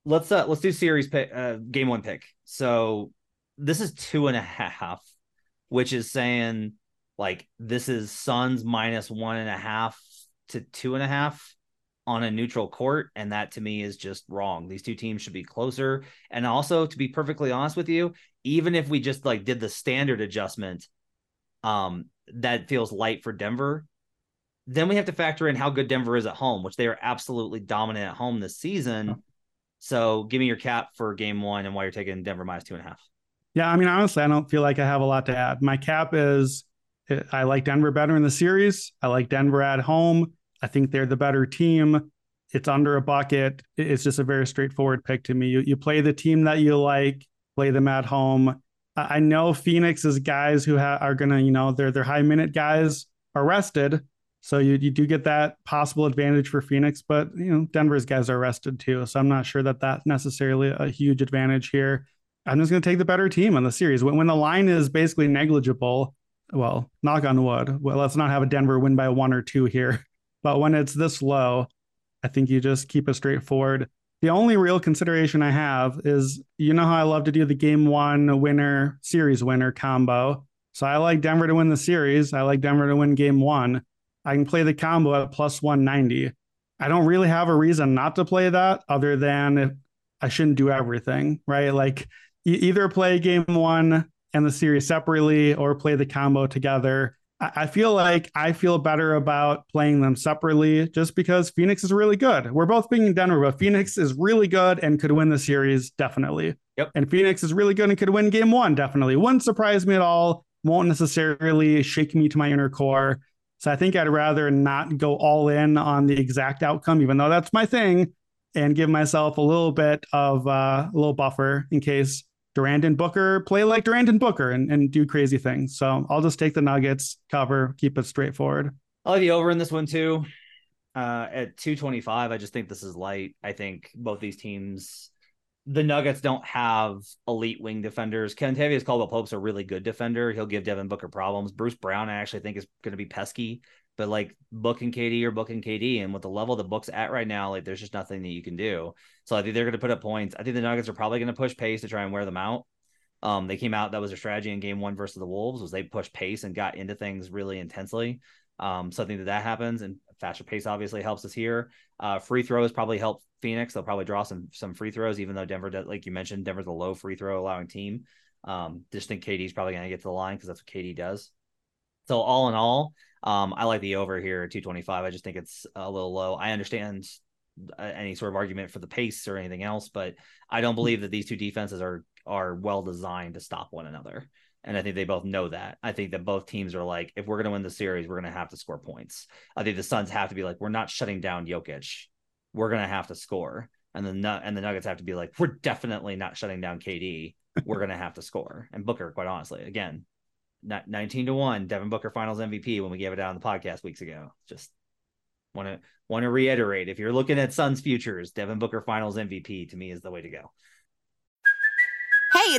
let's uh, let's do series pick, uh, game one pick. So this is two and a half, which is saying, like, this is Suns minus one and a half to two and a half on a neutral court. And that to me is just wrong. These two teams should be closer. And also, to be perfectly honest with you, even if we just like did the standard adjustment, um, that feels light for Denver. Then we have to factor in how good Denver is at home, which they are absolutely dominant at home this season. So give me your cap for game one and why you're taking Denver minus two and a half. Yeah. I mean, honestly, I don't feel like I have a lot to add. My cap is I like Denver better in the series. I like Denver at home. I think they're the better team. It's under a bucket. It's just a very straightforward pick to me. You, you play the team that you like, play them at home. I know Phoenix is guys who ha- are going to, you know, they're, they're high minute guys are rested. So you, you do get that possible advantage for Phoenix, but, you know, Denver's guys are rested too. So I'm not sure that that's necessarily a huge advantage here. I'm just going to take the better team in the series. When, when the line is basically negligible, well, knock on wood, well, let's not have a Denver win by one or two here. But when it's this low, I think you just keep it straightforward. The only real consideration I have is, you know how I love to do the game one winner, series winner combo. So I like Denver to win the series. I like Denver to win game one. I can play the combo at plus one ninety. I don't really have a reason not to play that other than if I shouldn't do everything, right? Like, you either play game one and the series separately or play the combo together. I feel like I feel better about playing them separately just because Phoenix is really good. We're both picking Denver, but Phoenix is really good and could win the series, definitely. Yep. And Phoenix is really good and could win game one, definitely. Wouldn't surprise me at all. Won't necessarily shake me to my inner core. So I think I'd rather not go all in on the exact outcome, even though that's my thing, and give myself a little bit of uh, a little buffer in case Durant and Booker play like Durant and Booker and, and do crazy things. So I'll just take the Nuggets, cover, keep it straightforward. I'll have you over in this one too. Uh, at two twenty-five, I just think this is light. I think both these teams, the Nuggets don't have elite wing defenders. Kentavious Caldwell-Pope's a really good defender. He'll give Devin Booker problems. Bruce Brown, I actually think, is going to be pesky. But like Book and K D or Book and K D, and with the level the Book's at right now, like there's just nothing that you can do. So I think they're going to put up points. I think the Nuggets are probably going to push pace to try and wear them out. Um, they came out, that was their strategy in game one versus the Wolves, was they pushed pace and got into things really intensely. Um, so I think that that happens, and faster pace obviously helps us here. Uh, free throws probably help Phoenix. They'll probably draw some some free throws, even though Denver, like you mentioned, Denver's a low free throw allowing team. Um, just think K D's probably going to get to the line because that's what K D does. So all in all, Um, I like the over here at two twenty-five. I just think it's a little low. I understand any sort of argument for the pace or anything else, but I don't believe that these two defenses are are well designed to stop one another. And I think they both know that. I think that both teams are like, if we're going to win the series, we're going to have to score points. I think the Suns have to be like, we're not shutting down Jokic. We're going to have to score. And the, and the Nuggets have to be like, we're definitely not shutting down K D. We're going to have to score. And Booker, quite honestly, again, nineteen to one, Devin Booker Finals M V P when we gave it out on the podcast weeks ago. Just want to want to reiterate, if you're looking at Suns futures, Devin Booker Finals M V P to me is the way to go. Hey,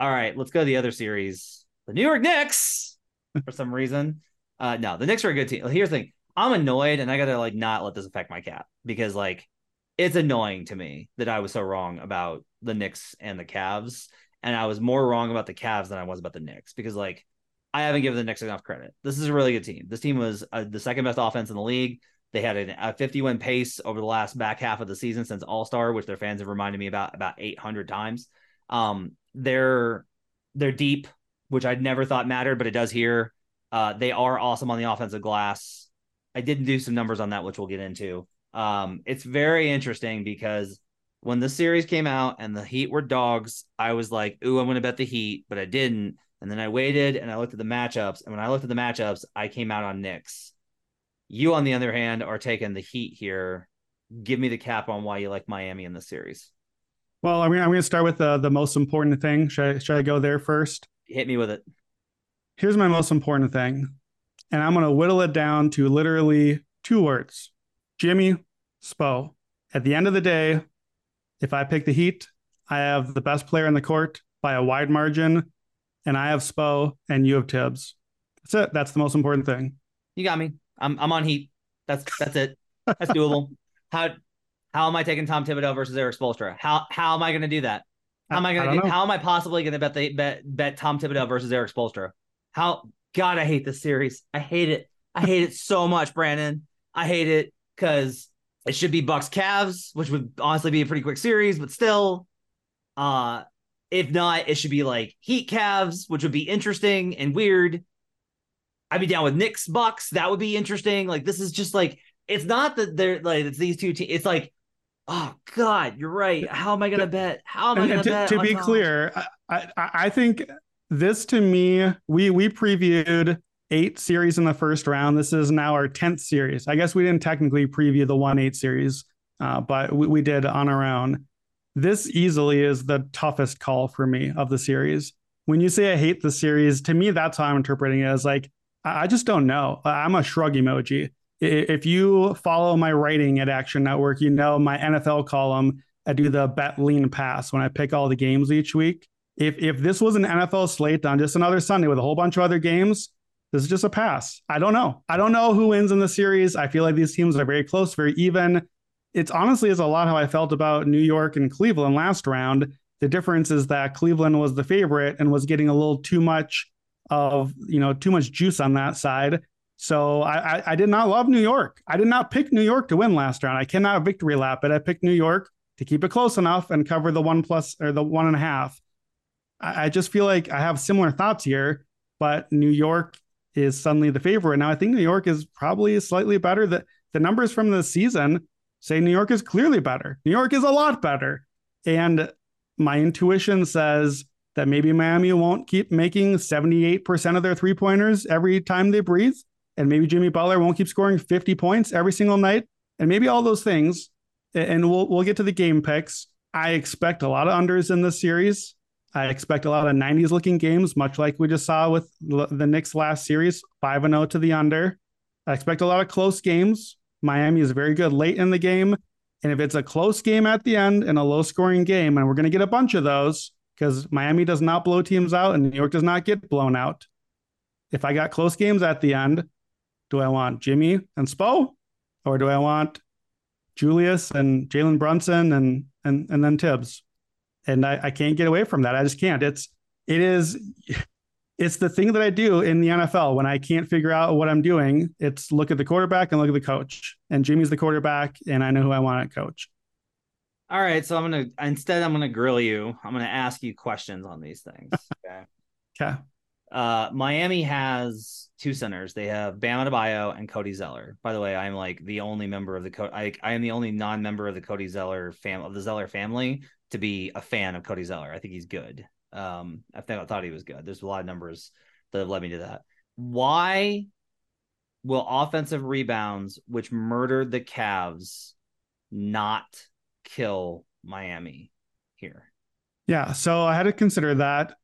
All right, let's go to the other series. The New York Knicks, for some reason. Uh, no, the Knicks are a good team. Here's the thing. I'm annoyed, and I got to like not let this affect my cat because like it's annoying to me that I was so wrong about the Knicks and the Cavs, and I was more wrong about the Cavs than I was about the Knicks because like I haven't given the Knicks enough credit. This is a really good team. This team was uh, the second best offense in the league. They had an, a fifty-win pace over the last back half of the season since All-Star, which their fans have reminded me about about eight hundred times. Um, they're they're deep, which I'd never thought mattered, but it does here. Uh, they are awesome on the offensive glass. I didn't do some numbers on that, which we'll get into. Um, it's very interesting because when the series came out and the Heat were dogs, I was like, ooh, I'm going to bet the Heat, but I didn't. And then I waited and I looked at the matchups. And when I looked at the matchups, I came out on Knicks. You, on the other hand, are taking the Heat here. Give me the cap on why you like Miami in this series. Well, I mean, I'm going to start with uh, the most important thing. Should I, should I go there first? Hit me with it. Here's my most important thing. And I'm going to whittle it down to literally two words. Jimmy Spo. At the end of the day, if I pick the Heat, I have the best player on the court by a wide margin, and I have Spo and you have Tibbs. That's it. That's the most important thing. You got me. I'm I'm on Heat. That's that's it. That's doable. how how am I taking Tom Thibodeau versus Eric Spoelstra? How how am I going to do that? How am I going to do know. How am I possibly going to bet the bet bet Tom Thibodeau versus Eric Spoelstra? How God, I hate this series. I hate it. I hate it so much, Brandon. I hate it because it should be Bucks Cavs, which would honestly be a pretty quick series, but still, uh, if not, it should be like Heat Cavs, which would be interesting and weird. I'd be down with Knicks Bucks. That would be interesting. Like, this is just like, it's not that they're like, it's these two teams. It's like, oh God, you're right. How am I going to bet? How am I going to bet? To be clear, I, I, I think this to me, we we previewed eight series in the first round. This is now our tenth series. I guess we didn't technically preview the one eight series, uh, but we, we did on our own. This easily is the toughest call for me of the series. When you say I hate the series, to me, that's how I'm interpreting it. As like, I just don't know. I'm a shrug emoji. If you follow my writing at Action Network, you know my N F L column, I do the bet lean pass when I pick all the games each week. If if this was an N F L slate on just another Sunday with a whole bunch of other games, this is just a pass. I don't know. I don't know who wins in the series. I feel like these teams are very close, very even. It's honestly is a lot how I felt about New York and Cleveland last round. The difference is that Cleveland was the favorite and was getting a little too much of, you know, too much juice on that side. So I, I, I did not love New York. I did not pick New York to win last round. I cannot victory lap it. I picked New York to keep it close enough and cover the one plus or the one and a half. I just feel like I have similar thoughts here, but New York is suddenly the favorite. Now, I think New York is probably slightly better. The, the numbers from the season say New York is clearly better. New York is a lot better. And my intuition says that maybe Miami won't keep making seventy-eight percent of their three-pointers every time they breathe. And maybe Jimmy Butler won't keep scoring fifty points every single night. And maybe all those things. And we'll we'll get to the game picks. I expect a lot of unders in this series. I expect a lot of nineties-looking games, much like we just saw with the Knicks last series, five and oh to the under. I expect a lot of close games. Miami is very good late in the game. And if it's a close game at the end and a low-scoring game, and we're going to get a bunch of those, because Miami does not blow teams out and New York does not get blown out. If I got close games at the end, do I want Jimmy and Spo? Or do I want Julius and Jalen Brunson and and and then Tibbs? And I, I can't get away from that. I just can't. It's, it is, it's the thing that I do in the N F L when I can't figure out what I'm doing. It's look at the quarterback and look at the coach. And Jimmy's the quarterback, and I know who I want to coach. All right. So I'm going to, instead, I'm going to grill you. I'm going to ask you questions on these things. Okay. Okay. Uh, Miami has two centers. They have Bam Adebayo and Cody Zeller. By the way, I'm like the only member of the Co- I, I am the only non-member of the Cody Zeller family of the Zeller family to be a fan of Cody Zeller. I think he's good. Um, I think I thought he was good. There's a lot of numbers that have led me to that. Why will offensive rebounds, which murdered the Cavs, not kill Miami here? Yeah. So I had to consider that.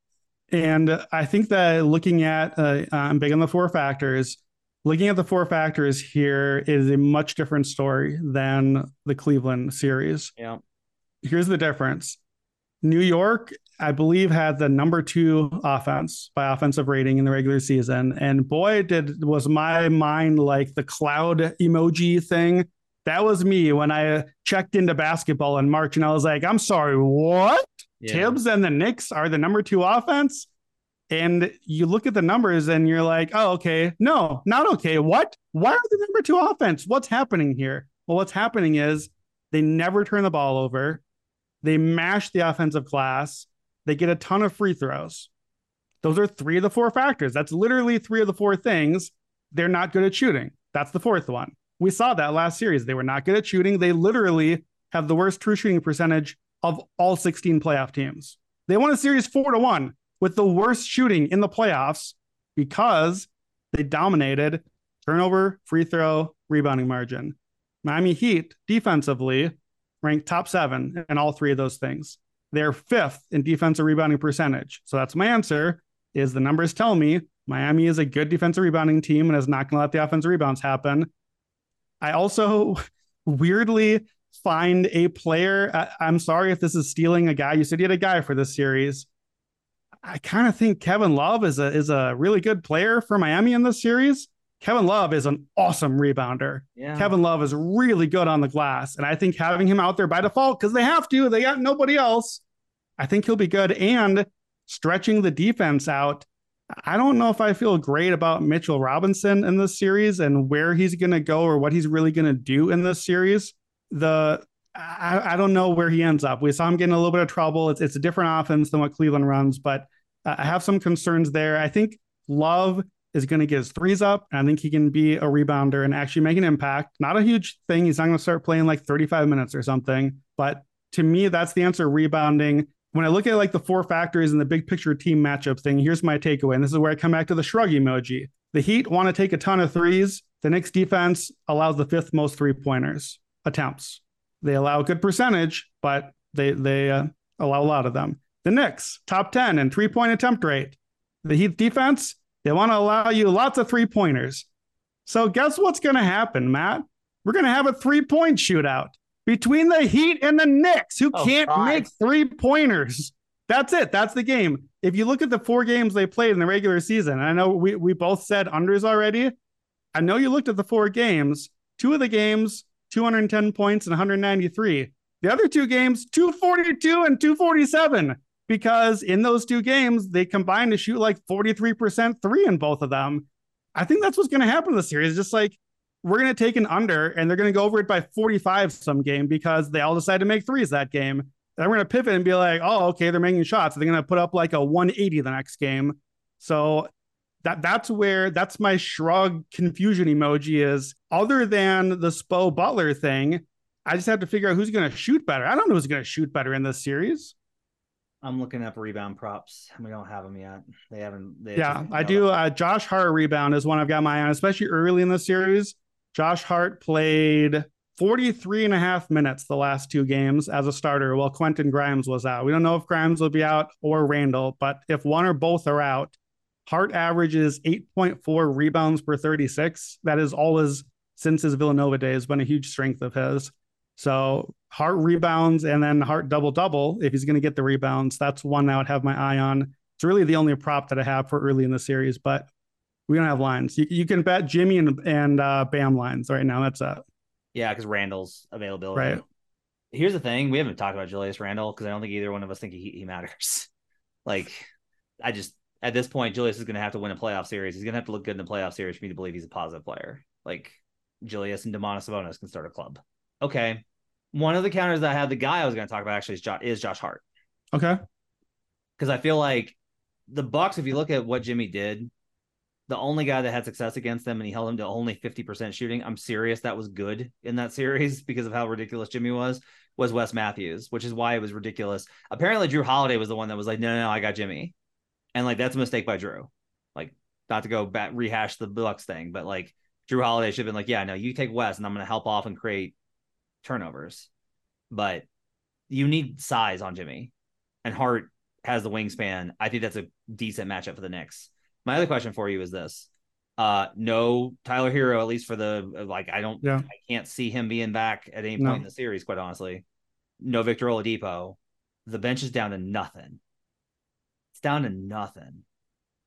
And I think that looking at, uh, I'm big on the four factors. looking at the four factors here, it is a much different story than the Cleveland series. Yeah. Here's the difference. New York, I believe, had the number two offense by offensive rating in the regular season. And boy, did was my mind like the cloud emoji thing. That was me when I checked into basketball in March and I was like, I'm sorry, what? Yeah. Tibbs and the Knicks are the number two offense? And you look at the numbers and you're like, oh, okay, no, not okay. What? Why are the number two offense? What's happening here? Well, what's happening is they never turn the ball over. They mash the offensive glass. They get a ton of free throws. Those are three of the four factors. That's literally three of the four things. They're not good at shooting. That's the fourth one. We saw that last series. They were not good at shooting. They literally have the worst true shooting percentage of all sixteen playoff teams. They won a series four to one with the worst shooting in the playoffs because they dominated turnover, free throw, rebounding margin. Miami Heat defensively ranked top seven in all three of those things. They're fifth in defensive rebounding percentage. So that's my answer, is the numbers tell me Miami is a good defensive rebounding team and is not going to let the offensive rebounds happen. I also weirdly find a player, I, I'm sorry if this is stealing a guy, you said you had a guy for this series. I kind of think Kevin Love is a is a really good player for Miami in this series. Kevin Love is an awesome rebounder. Yeah. Kevin Love is really good on the glass. And I think having him out there by default, because they have to, they got nobody else, I think he'll be good. And stretching the defense out, I don't know if I feel great about Mitchell Robinson in this series and where he's going to go or what he's really going to do in this series. The I, I don't know where he ends up. We saw him getting a little bit of trouble. It's, it's a different offense than what Cleveland runs, but I have some concerns there. I think Love is going to get his threes up. And I think he can be a rebounder and actually make an impact. Not a huge thing. He's not going to start playing like thirty-five minutes or something. But to me, that's the answer, rebounding. When I look at like the four factors and the big picture team matchup thing, here's my takeaway. And this is where I come back to the shrug emoji. The Heat want to take a ton of threes. The Knicks defense allows the fifth most three-pointers attempts. They allow a good percentage, but they, they uh, allow a lot of them. The Knicks, top ten in three-point attempt rate. The Heat defense, they want to allow you lots of three-pointers. So guess what's going to happen, Matt? We're going to have a three-point shootout between the Heat and the Knicks, who oh, can't God. make three-pointers. That's it. That's the game. If you look at the four games they played in the regular season, and I know we, we both said unders already. I know you looked at the four games. Two of the games, two hundred ten points and one hundred ninety-three. The other two games, two forty-two and two forty-seven. Because in those two games, they combined to shoot like forty-three percent three in both of them. I think that's what's going to happen in the series. Just like we're going to take an under and they're going to go over it by forty-five some game because they all decide to make threes that game. And we're going to pivot and be like, oh, okay, they're making shots. They're going to put up like a one eighty the next game. So that that's where that's my shrug confusion emoji is. Other than the Spo Butler thing, I just have to figure out who's going to shoot better. I don't know who's going to shoot better in this series. I'm looking up rebound props, and we don't have them yet. They haven't. They yeah, haven't I do. Uh, Josh Hart rebound is one I've got my eye on, especially early in the series. Josh Hart played forty-three and a half minutes the last two games as a starter while Quentin Grimes was out. We don't know if Grimes will be out or Randall, but if one or both are out, Hart averages eight point four rebounds per thirty-six. That is all his since his Villanova days, been a huge strength of his. So Hart rebounds and then Hart double-double. If he's going to get the rebounds, that's one I would have my eye on. It's really the only prop that I have for early in the series, but we don't have lines. You, you can bet Jimmy and, and uh, Bam lines right now. That's it. Yeah, because Randall's availability. Right. Here's the thing. We haven't talked about Julius Randall because I don't think either one of us think he, he matters. Like, I just, at this point, Julius is going to have to win a playoff series. He's going to have to look good in the playoff series for me to believe he's a positive player. Like, Julius and Domantas Sabonis can start a club. Okay. One of the counters that I have, the guy I was going to talk about actually is Josh, is Josh Hart. Okay. Because I feel like the Bucks, if you look at what Jimmy did, the only guy that had success against them and he held him to only fifty percent shooting, I'm serious, that was good in that series because of how ridiculous Jimmy was, was Wes Matthews, which is why it was ridiculous. Apparently Drew Holiday was the one that was like, no, no, no, I got Jimmy. And like, that's a mistake by Drew. Like, not to go back, rehash the Bucks thing, but like Drew Holiday should have been like, yeah, no, you take Wes and I'm going to help off and create turnovers, but you need size on Jimmy, and Hart has the wingspan. I think that's a decent matchup for the Knicks. My other question for you is this: Uh, no Tyler Hero, at least for the, like, I don't, yeah. I can't see him being back at any point no. in the series, quite honestly. No Victor Oladipo. The bench is down to nothing. It's down to nothing.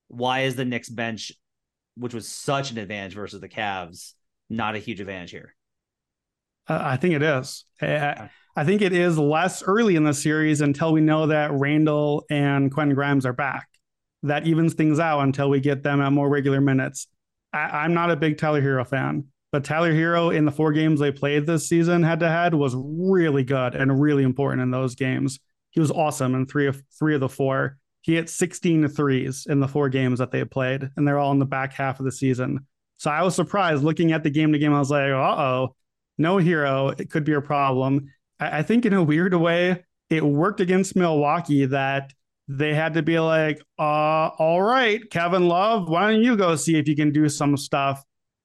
Why is the Knicks bench, which was such an advantage versus the Cavs, not a huge advantage here? Uh, I think it is. I, I think it is less early in the series until we know that Randall and Quentin Grimes are back. That evens things out until we get them at more regular minutes. I, I'm not a big Tyler Hero fan, but Tyler Hero in the four games they played this season head-to-head was really good and really important in those games. He was awesome in three of three of the four. He hit sixteen threes in the four games that they played, and they're all in the back half of the season. So I was surprised looking at the game-to-game. I was like, uh-oh, no Hero. It could be a problem. I, I think in a weird way, it worked against Milwaukee that they had to be like, uh, all right, Kevin Love, why don't you go see if you can do some stuff?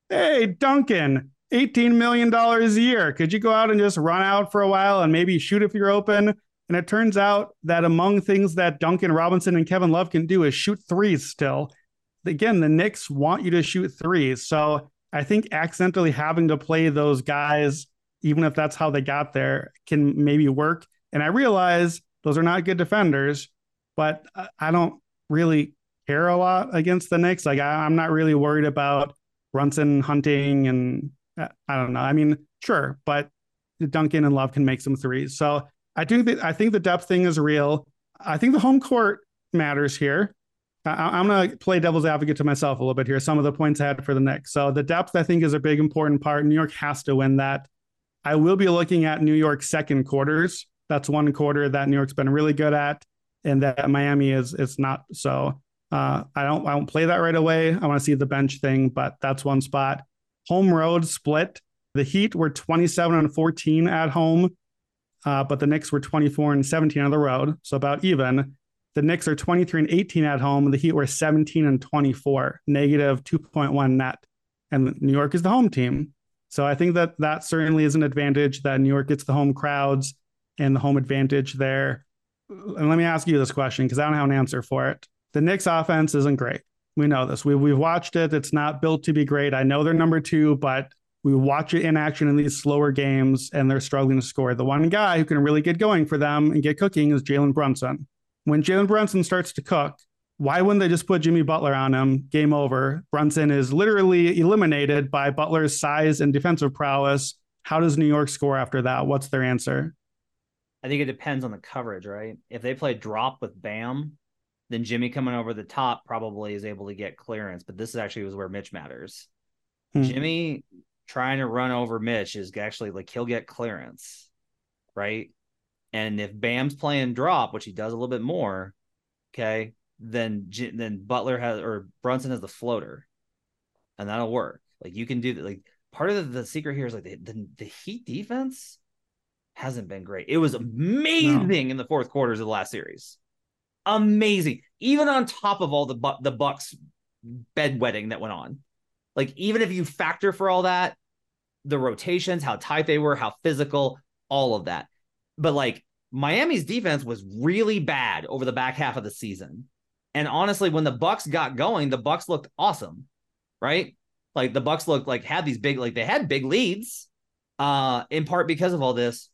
Hey, Duncan, eighteen million dollars a year. Could you go out and just run out for a while and maybe shoot if you're open? And it turns out that among things that Duncan Robinson and Kevin Love can do is shoot threes still. Again, the Knicks want you to shoot threes. So I think accidentally having to play those guys, even if that's how they got there, can maybe work. And I realize those are not good defenders, but I don't really care a lot against the Knicks. Like, I, I'm not really worried about Brunson hunting, and I don't know. I mean, sure, but Duncan and Love can make some threes. So I do think I think the depth thing is real. I think the home court matters here. I, I'm going to play devil's advocate to myself a little bit here. Some of the points I had for the Knicks. So the depth, I think, is a big important part. New York has to win that. I will be looking at New York's second quarters. That's one quarter that New York's been really good at, and that Miami is is not. So uh, I don't I don't play that right away. I want to see the bench thing, but that's one spot. Home road split. The Heat were twenty-seven and fourteen at home, uh, but the Knicks were twenty-four and seventeen on the road, so about even. The Knicks are twenty-three and eighteen at home, and the Heat were seventeen and twenty-four, negative two point one net. And New York is the home team, so I think that that certainly is an advantage that New York gets the home crowds and the home advantage there. And let me ask you this question, because I don't have an answer for it. The Knicks offense isn't great. We know this. We, we've watched it. It's not built to be great. I know they're number two, but we watch it in action in these slower games, and they're struggling to score. The one guy who can really get going for them and get cooking is Jalen Brunson. When Jalen Brunson starts to cook, why wouldn't they just put Jimmy Butler on him? Game over. Brunson is literally eliminated by Butler's size and defensive prowess. How does New York score after that? What's their answer? I think it depends on the coverage, right? If they play drop with Bam, then Jimmy coming over the top probably is able to get clearance. But this is actually was where Mitch matters. Hmm. Jimmy trying to run over Mitch is actually like he'll get clearance, right? And if Bam's playing drop, which he does a little bit more, okay, then then Butler has or Brunson has the floater, and that'll work. Like you can do that. Like part of the, the secret here is like the the, the Heat defense hasn't been great. It was amazing no. in the fourth quarters of the last series. Amazing. Even on top of all the bu- the Bucks bedwetting that went on. Like, even if you factor for all that, the rotations, how tight they were, how physical, all of that. But like Miami's defense was really bad over the back half of the season. And honestly, when the Bucks got going, the Bucks looked awesome, right? Like the Bucks looked like had these big, like they had big leads uh, in part because of all this.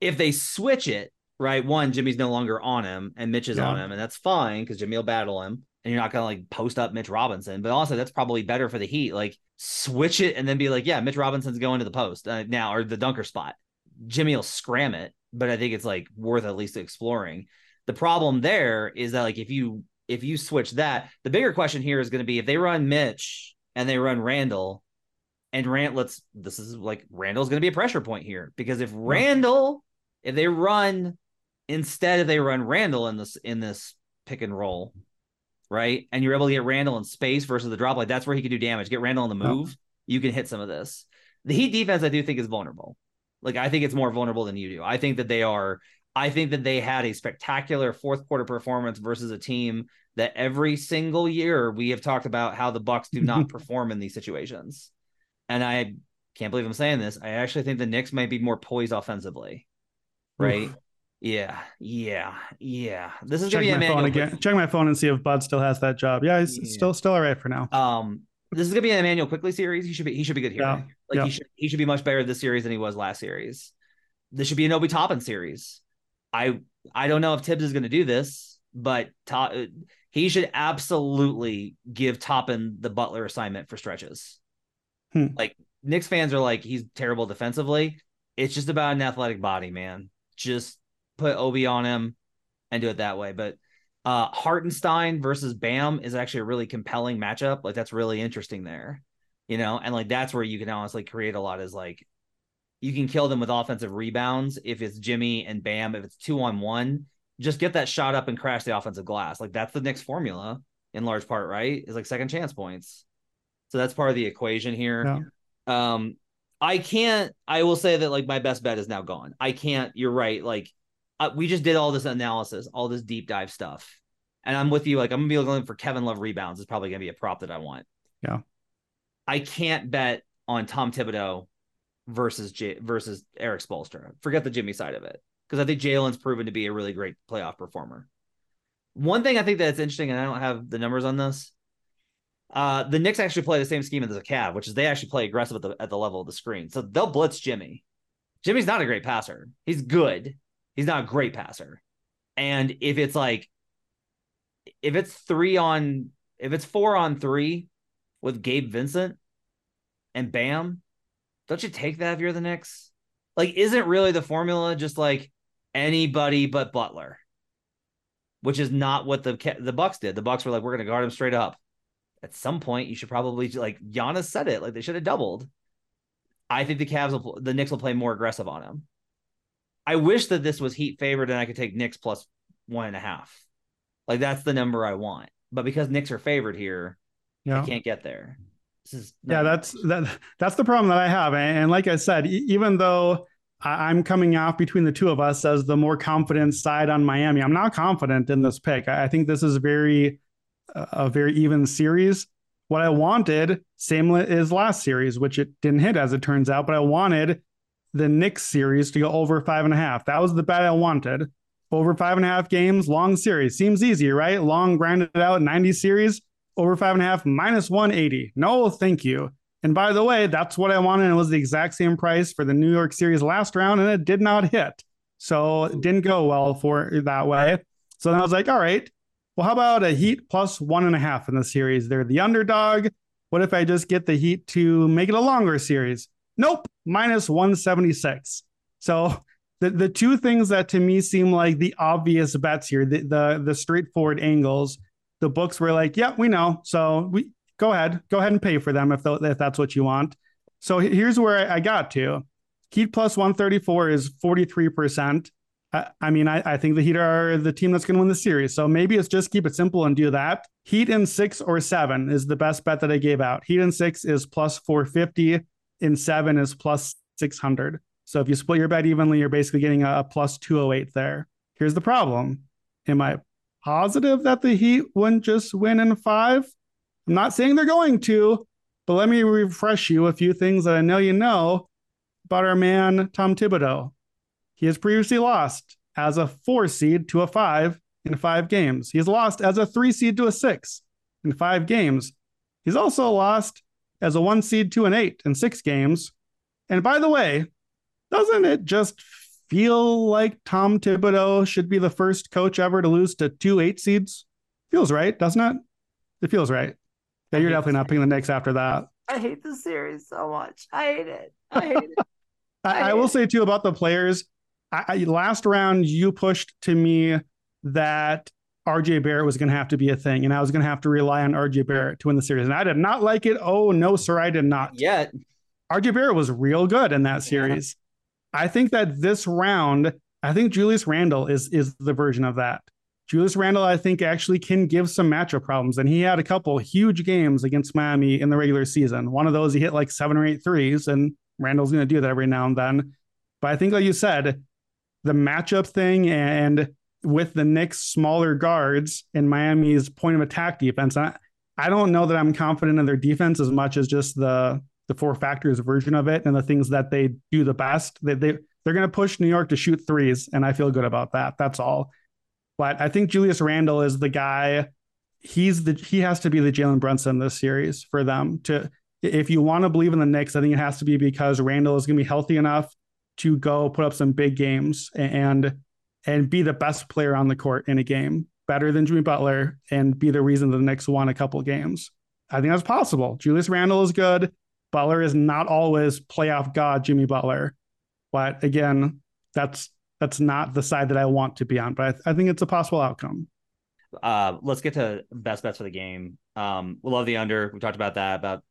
If they switch it, right, one, Jimmy's no longer on him and Mitch is yeah. on him, and that's fine because Jimmy will battle him and you're not going to like post up Mitch Robinson. But also that's probably better for the Heat. Like switch it and then be like, yeah, Mitch Robinson's going to the post uh, now or the dunker spot. Jimmy will scram it, but I think it's like worth at least exploring. The problem there is that like if you if you switch that, the bigger question here is going to be if they run Mitch and they run Randall and Rand, let's this is like Randall's going to be a pressure point here because if Randall If they run, instead of they run Randall in this in this pick and roll, right? And you're able to get Randall in space versus the drop, like that's where he could do damage. Get Randall on the move, oh. you can hit some of this. The Heat defense, I do think, is vulnerable. Like I think it's more vulnerable than you do. I think that they are. I think that they had a spectacular fourth quarter performance versus a team that every single year we have talked about how the Bucks do not perform in these situations. And I can't believe I'm saying this. I actually think the Knicks might be more poised offensively. Right. Oof. Yeah. Yeah. Yeah. This is check gonna be my phone again. Check my phone and see if Bud still has that job. Yeah, he's yeah. still still all right for now. Um, this is gonna be an Immanuel Quickley series. He should be he should be good here. Yeah. Like yeah. he should he should be much better this series than he was last series. This should be an Obi Toppin series. I I don't know if Tibbs is gonna do this, but to, he should absolutely give Toppin the Butler assignment for stretches. Hmm. Like Knicks fans are like, he's terrible defensively. It's just about an athletic body, man. Just put Obi on him and do it that way. But uh, Hartenstein versus Bam is actually a really compelling matchup. Like that's really interesting there, you know? And like, that's where you can honestly create a lot is like, you can kill them with offensive rebounds. If it's Jimmy and Bam, if it's two on one, just get that shot up and crash the offensive glass. Like that's the Knicks formula in large part, right? Is like second chance points. So that's part of the equation here. Yeah. Um, I can't, I will say that like my best bet is now gone. I can't, you're right. Like uh, we just did all this analysis, all this deep dive stuff. And I'm with you. Like I'm gonna be looking for Kevin Love rebounds. It's probably gonna be a prop that I want. Yeah. I can't bet on Tom Thibodeau versus J- versus Eric Spoelstra. Forget the Jimmy side of it. Cause I think Jalen's proven to be a really great playoff performer. One thing I think that's interesting, and I don't have the numbers on this, Uh, the Knicks actually play the same scheme as the Cavs, which is they actually play aggressive at the at the level of the screen. So they'll blitz Jimmy. Jimmy's not a great passer. He's good. He's not a great passer. And if it's like, if it's three on, if it's four on three with Gabe Vincent and Bam, don't you take that if you're the Knicks? Like, isn't really the formula just like anybody but Butler, which is not what the the Bucks did. The Bucks were like, we're going to guard him straight up. At some point, you should probably, like Giannis said it, like they should have doubled. I think the Cavs, will, the Knicks will play more aggressive on him. I wish that this was Heat favored and I could take Knicks plus one and a half. Like that's the number I want. But because Knicks are favored here, yeah. I can't get there. This is yeah, that's that, that's the problem that I have. And, and like I said, e- even though I, I'm coming off between the two of us as the more confident side on Miami, I'm not confident in this pick. I, I think this is very... a very even series. What I wanted, same as last series, which it didn't hit as it turns out, but I wanted the Knicks series to go over five and a half. That was the bet I wanted. Over five and a half games, long series. Seems easy, right? Long, grinded out, ninety series, over five and a half, minus one eighty. No, thank you. And by the way, that's what I wanted. It was the exact same price for the New York series last round, and it did not hit. So it didn't go well for that way. So then I was like, all right, well, how about a Heat plus one and a half in the series? They're the underdog. What if I just get the Heat to make it a longer series? Nope. Minus one seventy-six. So the, the two things that to me seem like the obvious bets here, the, the, the straightforward angles, the books were like, yeah, we know. So we go ahead, go ahead and pay for them if, the, if that's what you want. So here's where I got to. Heat plus one thirty-four is forty-three percent. I mean, I, I think the Heat are the team that's going to win the series. So maybe it's just keep it simple and do that. Heat in six or seven is the best bet that I gave out. Heat in six is plus four fifty. In seven is plus six hundred. So if you split your bet evenly, you're basically getting a, a plus two oh eight there. Here's the problem. Am I positive that the Heat wouldn't just win in five? I'm not saying they're going to, but let me refresh you a few things that I know you know about our man, Tom Thibodeau. He has previously lost as a four seed to a five in five games. He's lost as a three seed to a six in five games. He's also lost as a one seed to an eight in six games. And by the way, doesn't it just feel like Tom Thibodeau should be the first coach ever to lose to two eight seeds? Feels right, doesn't it? It feels right. Yeah, you're definitely not picking the Knicks after that. I hate this series so much. I hate it. I hate it. I, I, hate I will it. say too about the players. I, last round, you pushed to me that R J Barrett was going to have to be a thing, and I was going to have to rely on R J Barrett to win the series. And I did not like it. Oh, no, sir, I did not. Yet. R J Barrett was real good in that series. Yeah. I think that this round, I think Julius Randall is, is the version of that. Julius Randall, I think, actually can give some matchup problems. And he had a couple huge games against Miami in the regular season. One of those, he hit like seven or eight threes, and Randall's going to do that every now and then. But I think, like you said, the matchup thing and with the Knicks smaller guards and Miami's point of attack defense, I, I don't know that I'm confident in their defense as much as just the, the four factors version of it and the things that they do the best. They, they, they're going to push New York to shoot threes, and I feel good about that. That's all. But I think Julius Randle is the guy he's the he has to be the Jalen Brunson this series for them to. If you want to believe in the Knicks, I think it has to be because Randall is going to be healthy enough to go put up some big games and and be the best player on the court in a game, better than Jimmy Butler, and be the reason the Knicks won a couple games. I think that's possible. Julius Randall is good. Butler is not always playoff god Jimmy Butler. But again, that's that's not the side that I want to be on. But I, th- I think it's a possible outcome. Uh, let's get to best bets for the game. Um, we love the under. We talked about that, about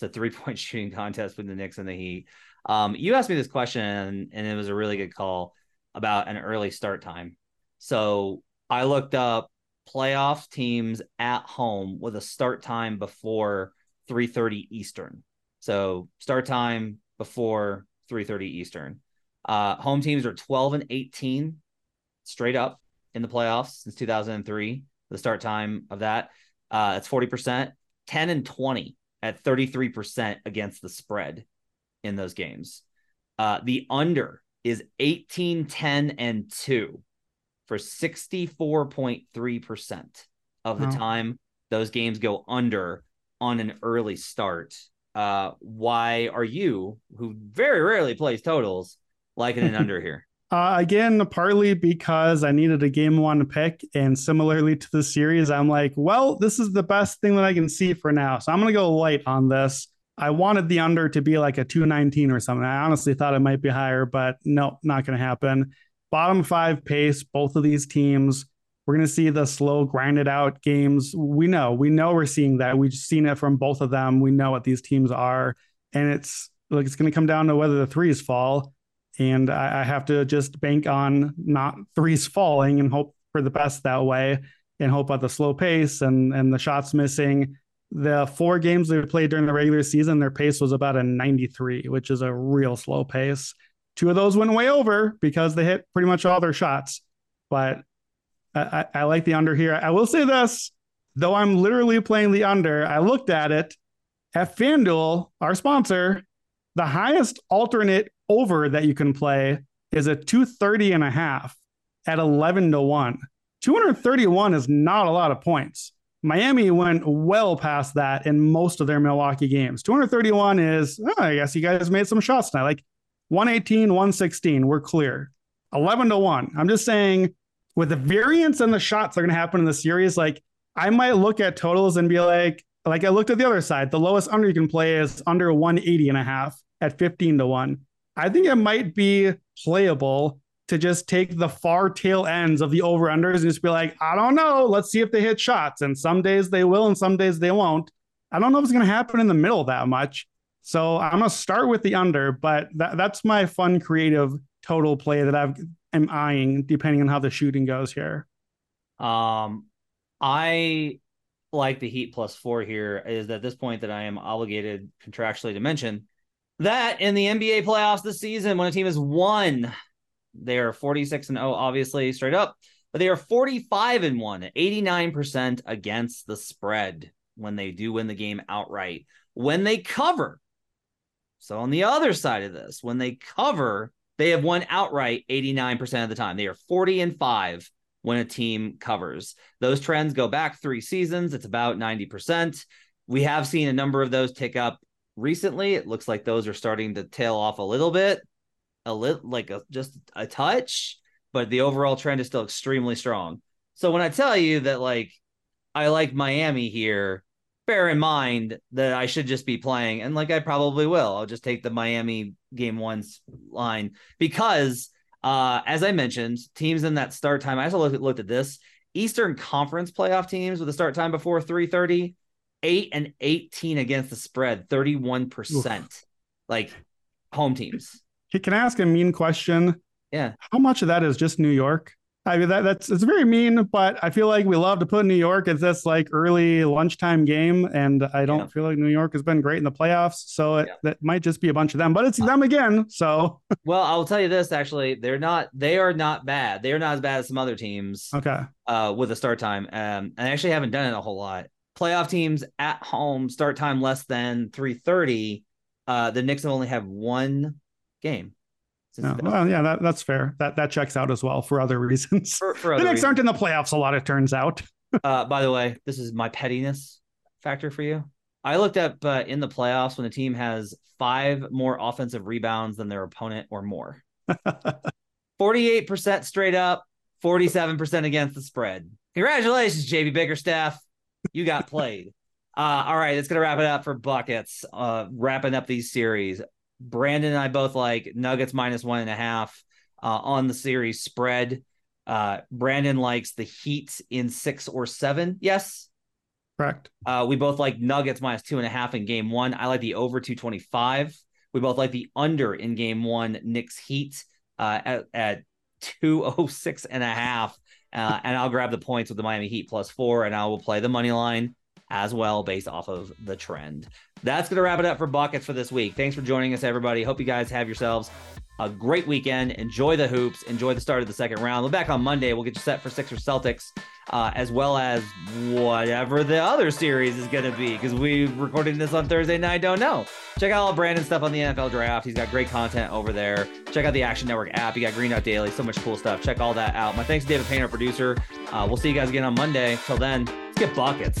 the three-point shooting contest with the Knicks and the Heat. Um, you asked me this question, and, and it was a really good call about an early start time. So I looked up playoff teams at home with a start time before three thirty Eastern. So start time before three thirty Eastern. Uh, home teams are twelve and eighteen straight up in the playoffs since two thousand three. The start time of that, uh, it's forty percent, ten and twenty at thirty-three percent against the spread in those games. Uh, the under is eighteen, ten, and two for sixty-four point three percent of the wow. time those games go under on an early start. Uh, why are you, who very rarely plays totals, liking an under here? Uh, again, partly because I needed a game one to pick. And similarly to the series, I'm like, well, this is the best thing that I can see for now. So I'm going to go light on this. I wanted the under to be like a two nineteen or something. I honestly thought it might be higher, but no, not going to happen. Bottom five pace, both of these teams. We're going to see the slow, grinded out games. We know, we know we're seeing that. We've seen it from both of them. We know what these teams are. And it's like, it's going to come down to whether the threes fall. And I, I have to just bank on not threes falling and hope for the best that way, and hope at the slow pace and, and the shots missing. The four games they played during the regular season, their pace was about a ninety-three, which is a real slow pace. Two of those went way over because they hit pretty much all their shots, but I, I, I like the under here. I will say this, though I'm literally playing the under. I looked at it at FanDuel, our sponsor. The highest alternate over that you can play is a two thirty and a half at eleven to one. two thirty-one is not a lot of points. Miami went well past that in most of their Milwaukee games. two thirty-one is, oh, I guess you guys made some shots tonight. Like, one eighteen, one sixteen, we're clear. eleven to one. I'm just saying, with the variance and the shots that are going to happen in the series, like, I might look at totals and be like, like I looked at the other side. The lowest under you can play is under one eighty and a half at fifteen to one. I think it might be playable to just take the far tail ends of the over unders and just be like, I don't know. Let's see if they hit shots. And some days they will, and some days they won't. I don't know if it's going to happen in the middle that much. So I'm going to start with the under, but that, that's my fun, creative total play that I've, I'm eyeing depending on how the shooting goes here. Um, I like the Heat plus four here. Is at this point that I am obligated contractually to mention that in the N B A playoffs this season, when a team has won, they are forty-six and oh, obviously straight up, but they are forty-five and one, eighty-nine percent against the spread when they do win the game outright. When they cover, so on the other side of this, when they cover, they have won outright eighty-nine percent of the time. They are forty and five when a team covers. Those trends go back three seasons. It's about ninety percent. We have seen a number of those tick up recently. It looks like those are starting to tail off a little bit, a little like a, just a touch, but the overall trend is still extremely strong. So when I tell you that, like, I like Miami here, bear in mind that I should just be playing, and like I probably will. I'll just take the Miami game one's line because, uh, as I mentioned, teams in that start time. I also looked at, looked at this Eastern Conference playoff teams with a start time before three thirty, eight and eighteen against the spread, thirty-one percent. Oof. Like home teams. Can I ask a mean question? Yeah. How much of that is just New York? I mean, that, that's, it's very mean, but I feel like we love to put New York as this like early lunchtime game. And I don't yeah. feel like New York has been great in the playoffs. So it, yeah. that might just be a bunch of them, but it's uh, them again. So, well, I'll tell you this, actually, they're not, they are not bad. They are not as bad as some other teams. Okay. Uh, with a start time. Um, and I actually haven't done it a whole lot. Playoff teams at home, start time less than three thirty. Uh, the Knicks have only have one game. No. Well, yeah, that, that's fair. That that checks out as well for other reasons. For, for other the Knicks reasons. Aren't in the playoffs a lot, it turns out. Uh, by the way, this is my pettiness factor for you. I looked up uh, in the playoffs when the team has five more offensive rebounds than their opponent or more. forty-eight percent straight up, forty-seven percent against the spread. Congratulations, J B Bickerstaff. You got played. Uh, all right, that's going to wrap it up for Buckets. Uh, wrapping up these series. Brandon and I both like Nuggets minus one and a half uh, on the series spread. Uh, Brandon likes the Heat in six or seven. Yes. Correct. Uh, we both like Nuggets minus two and a half in game one. I like the over two twenty-five. We both like the under in game one, Knicks Heat uh, at, at two oh six and a half. Uh, and I'll grab the points with the Miami Heat plus four, and I will play the money line as well based off of the trend. That's going to wrap it up for Buckets for this week. Thanks for joining us, everybody. Hope you guys have yourselves a great weekend. Enjoy the hoops. Enjoy the start of the second round. We're back on Monday. We'll get you set for Sixers Celtics, uh, as well as whatever the other series is going to be, because we recorded this on Thursday night. Don't know. Check out all Brandon's stuff on the N F L Draft. He's got great content over there. Check out the Action Network app. You got Green Out Daily. So much cool stuff. Check all that out. My thanks to David Payne, our producer. Uh, we'll see you guys again on Monday. Till then, let's get buckets.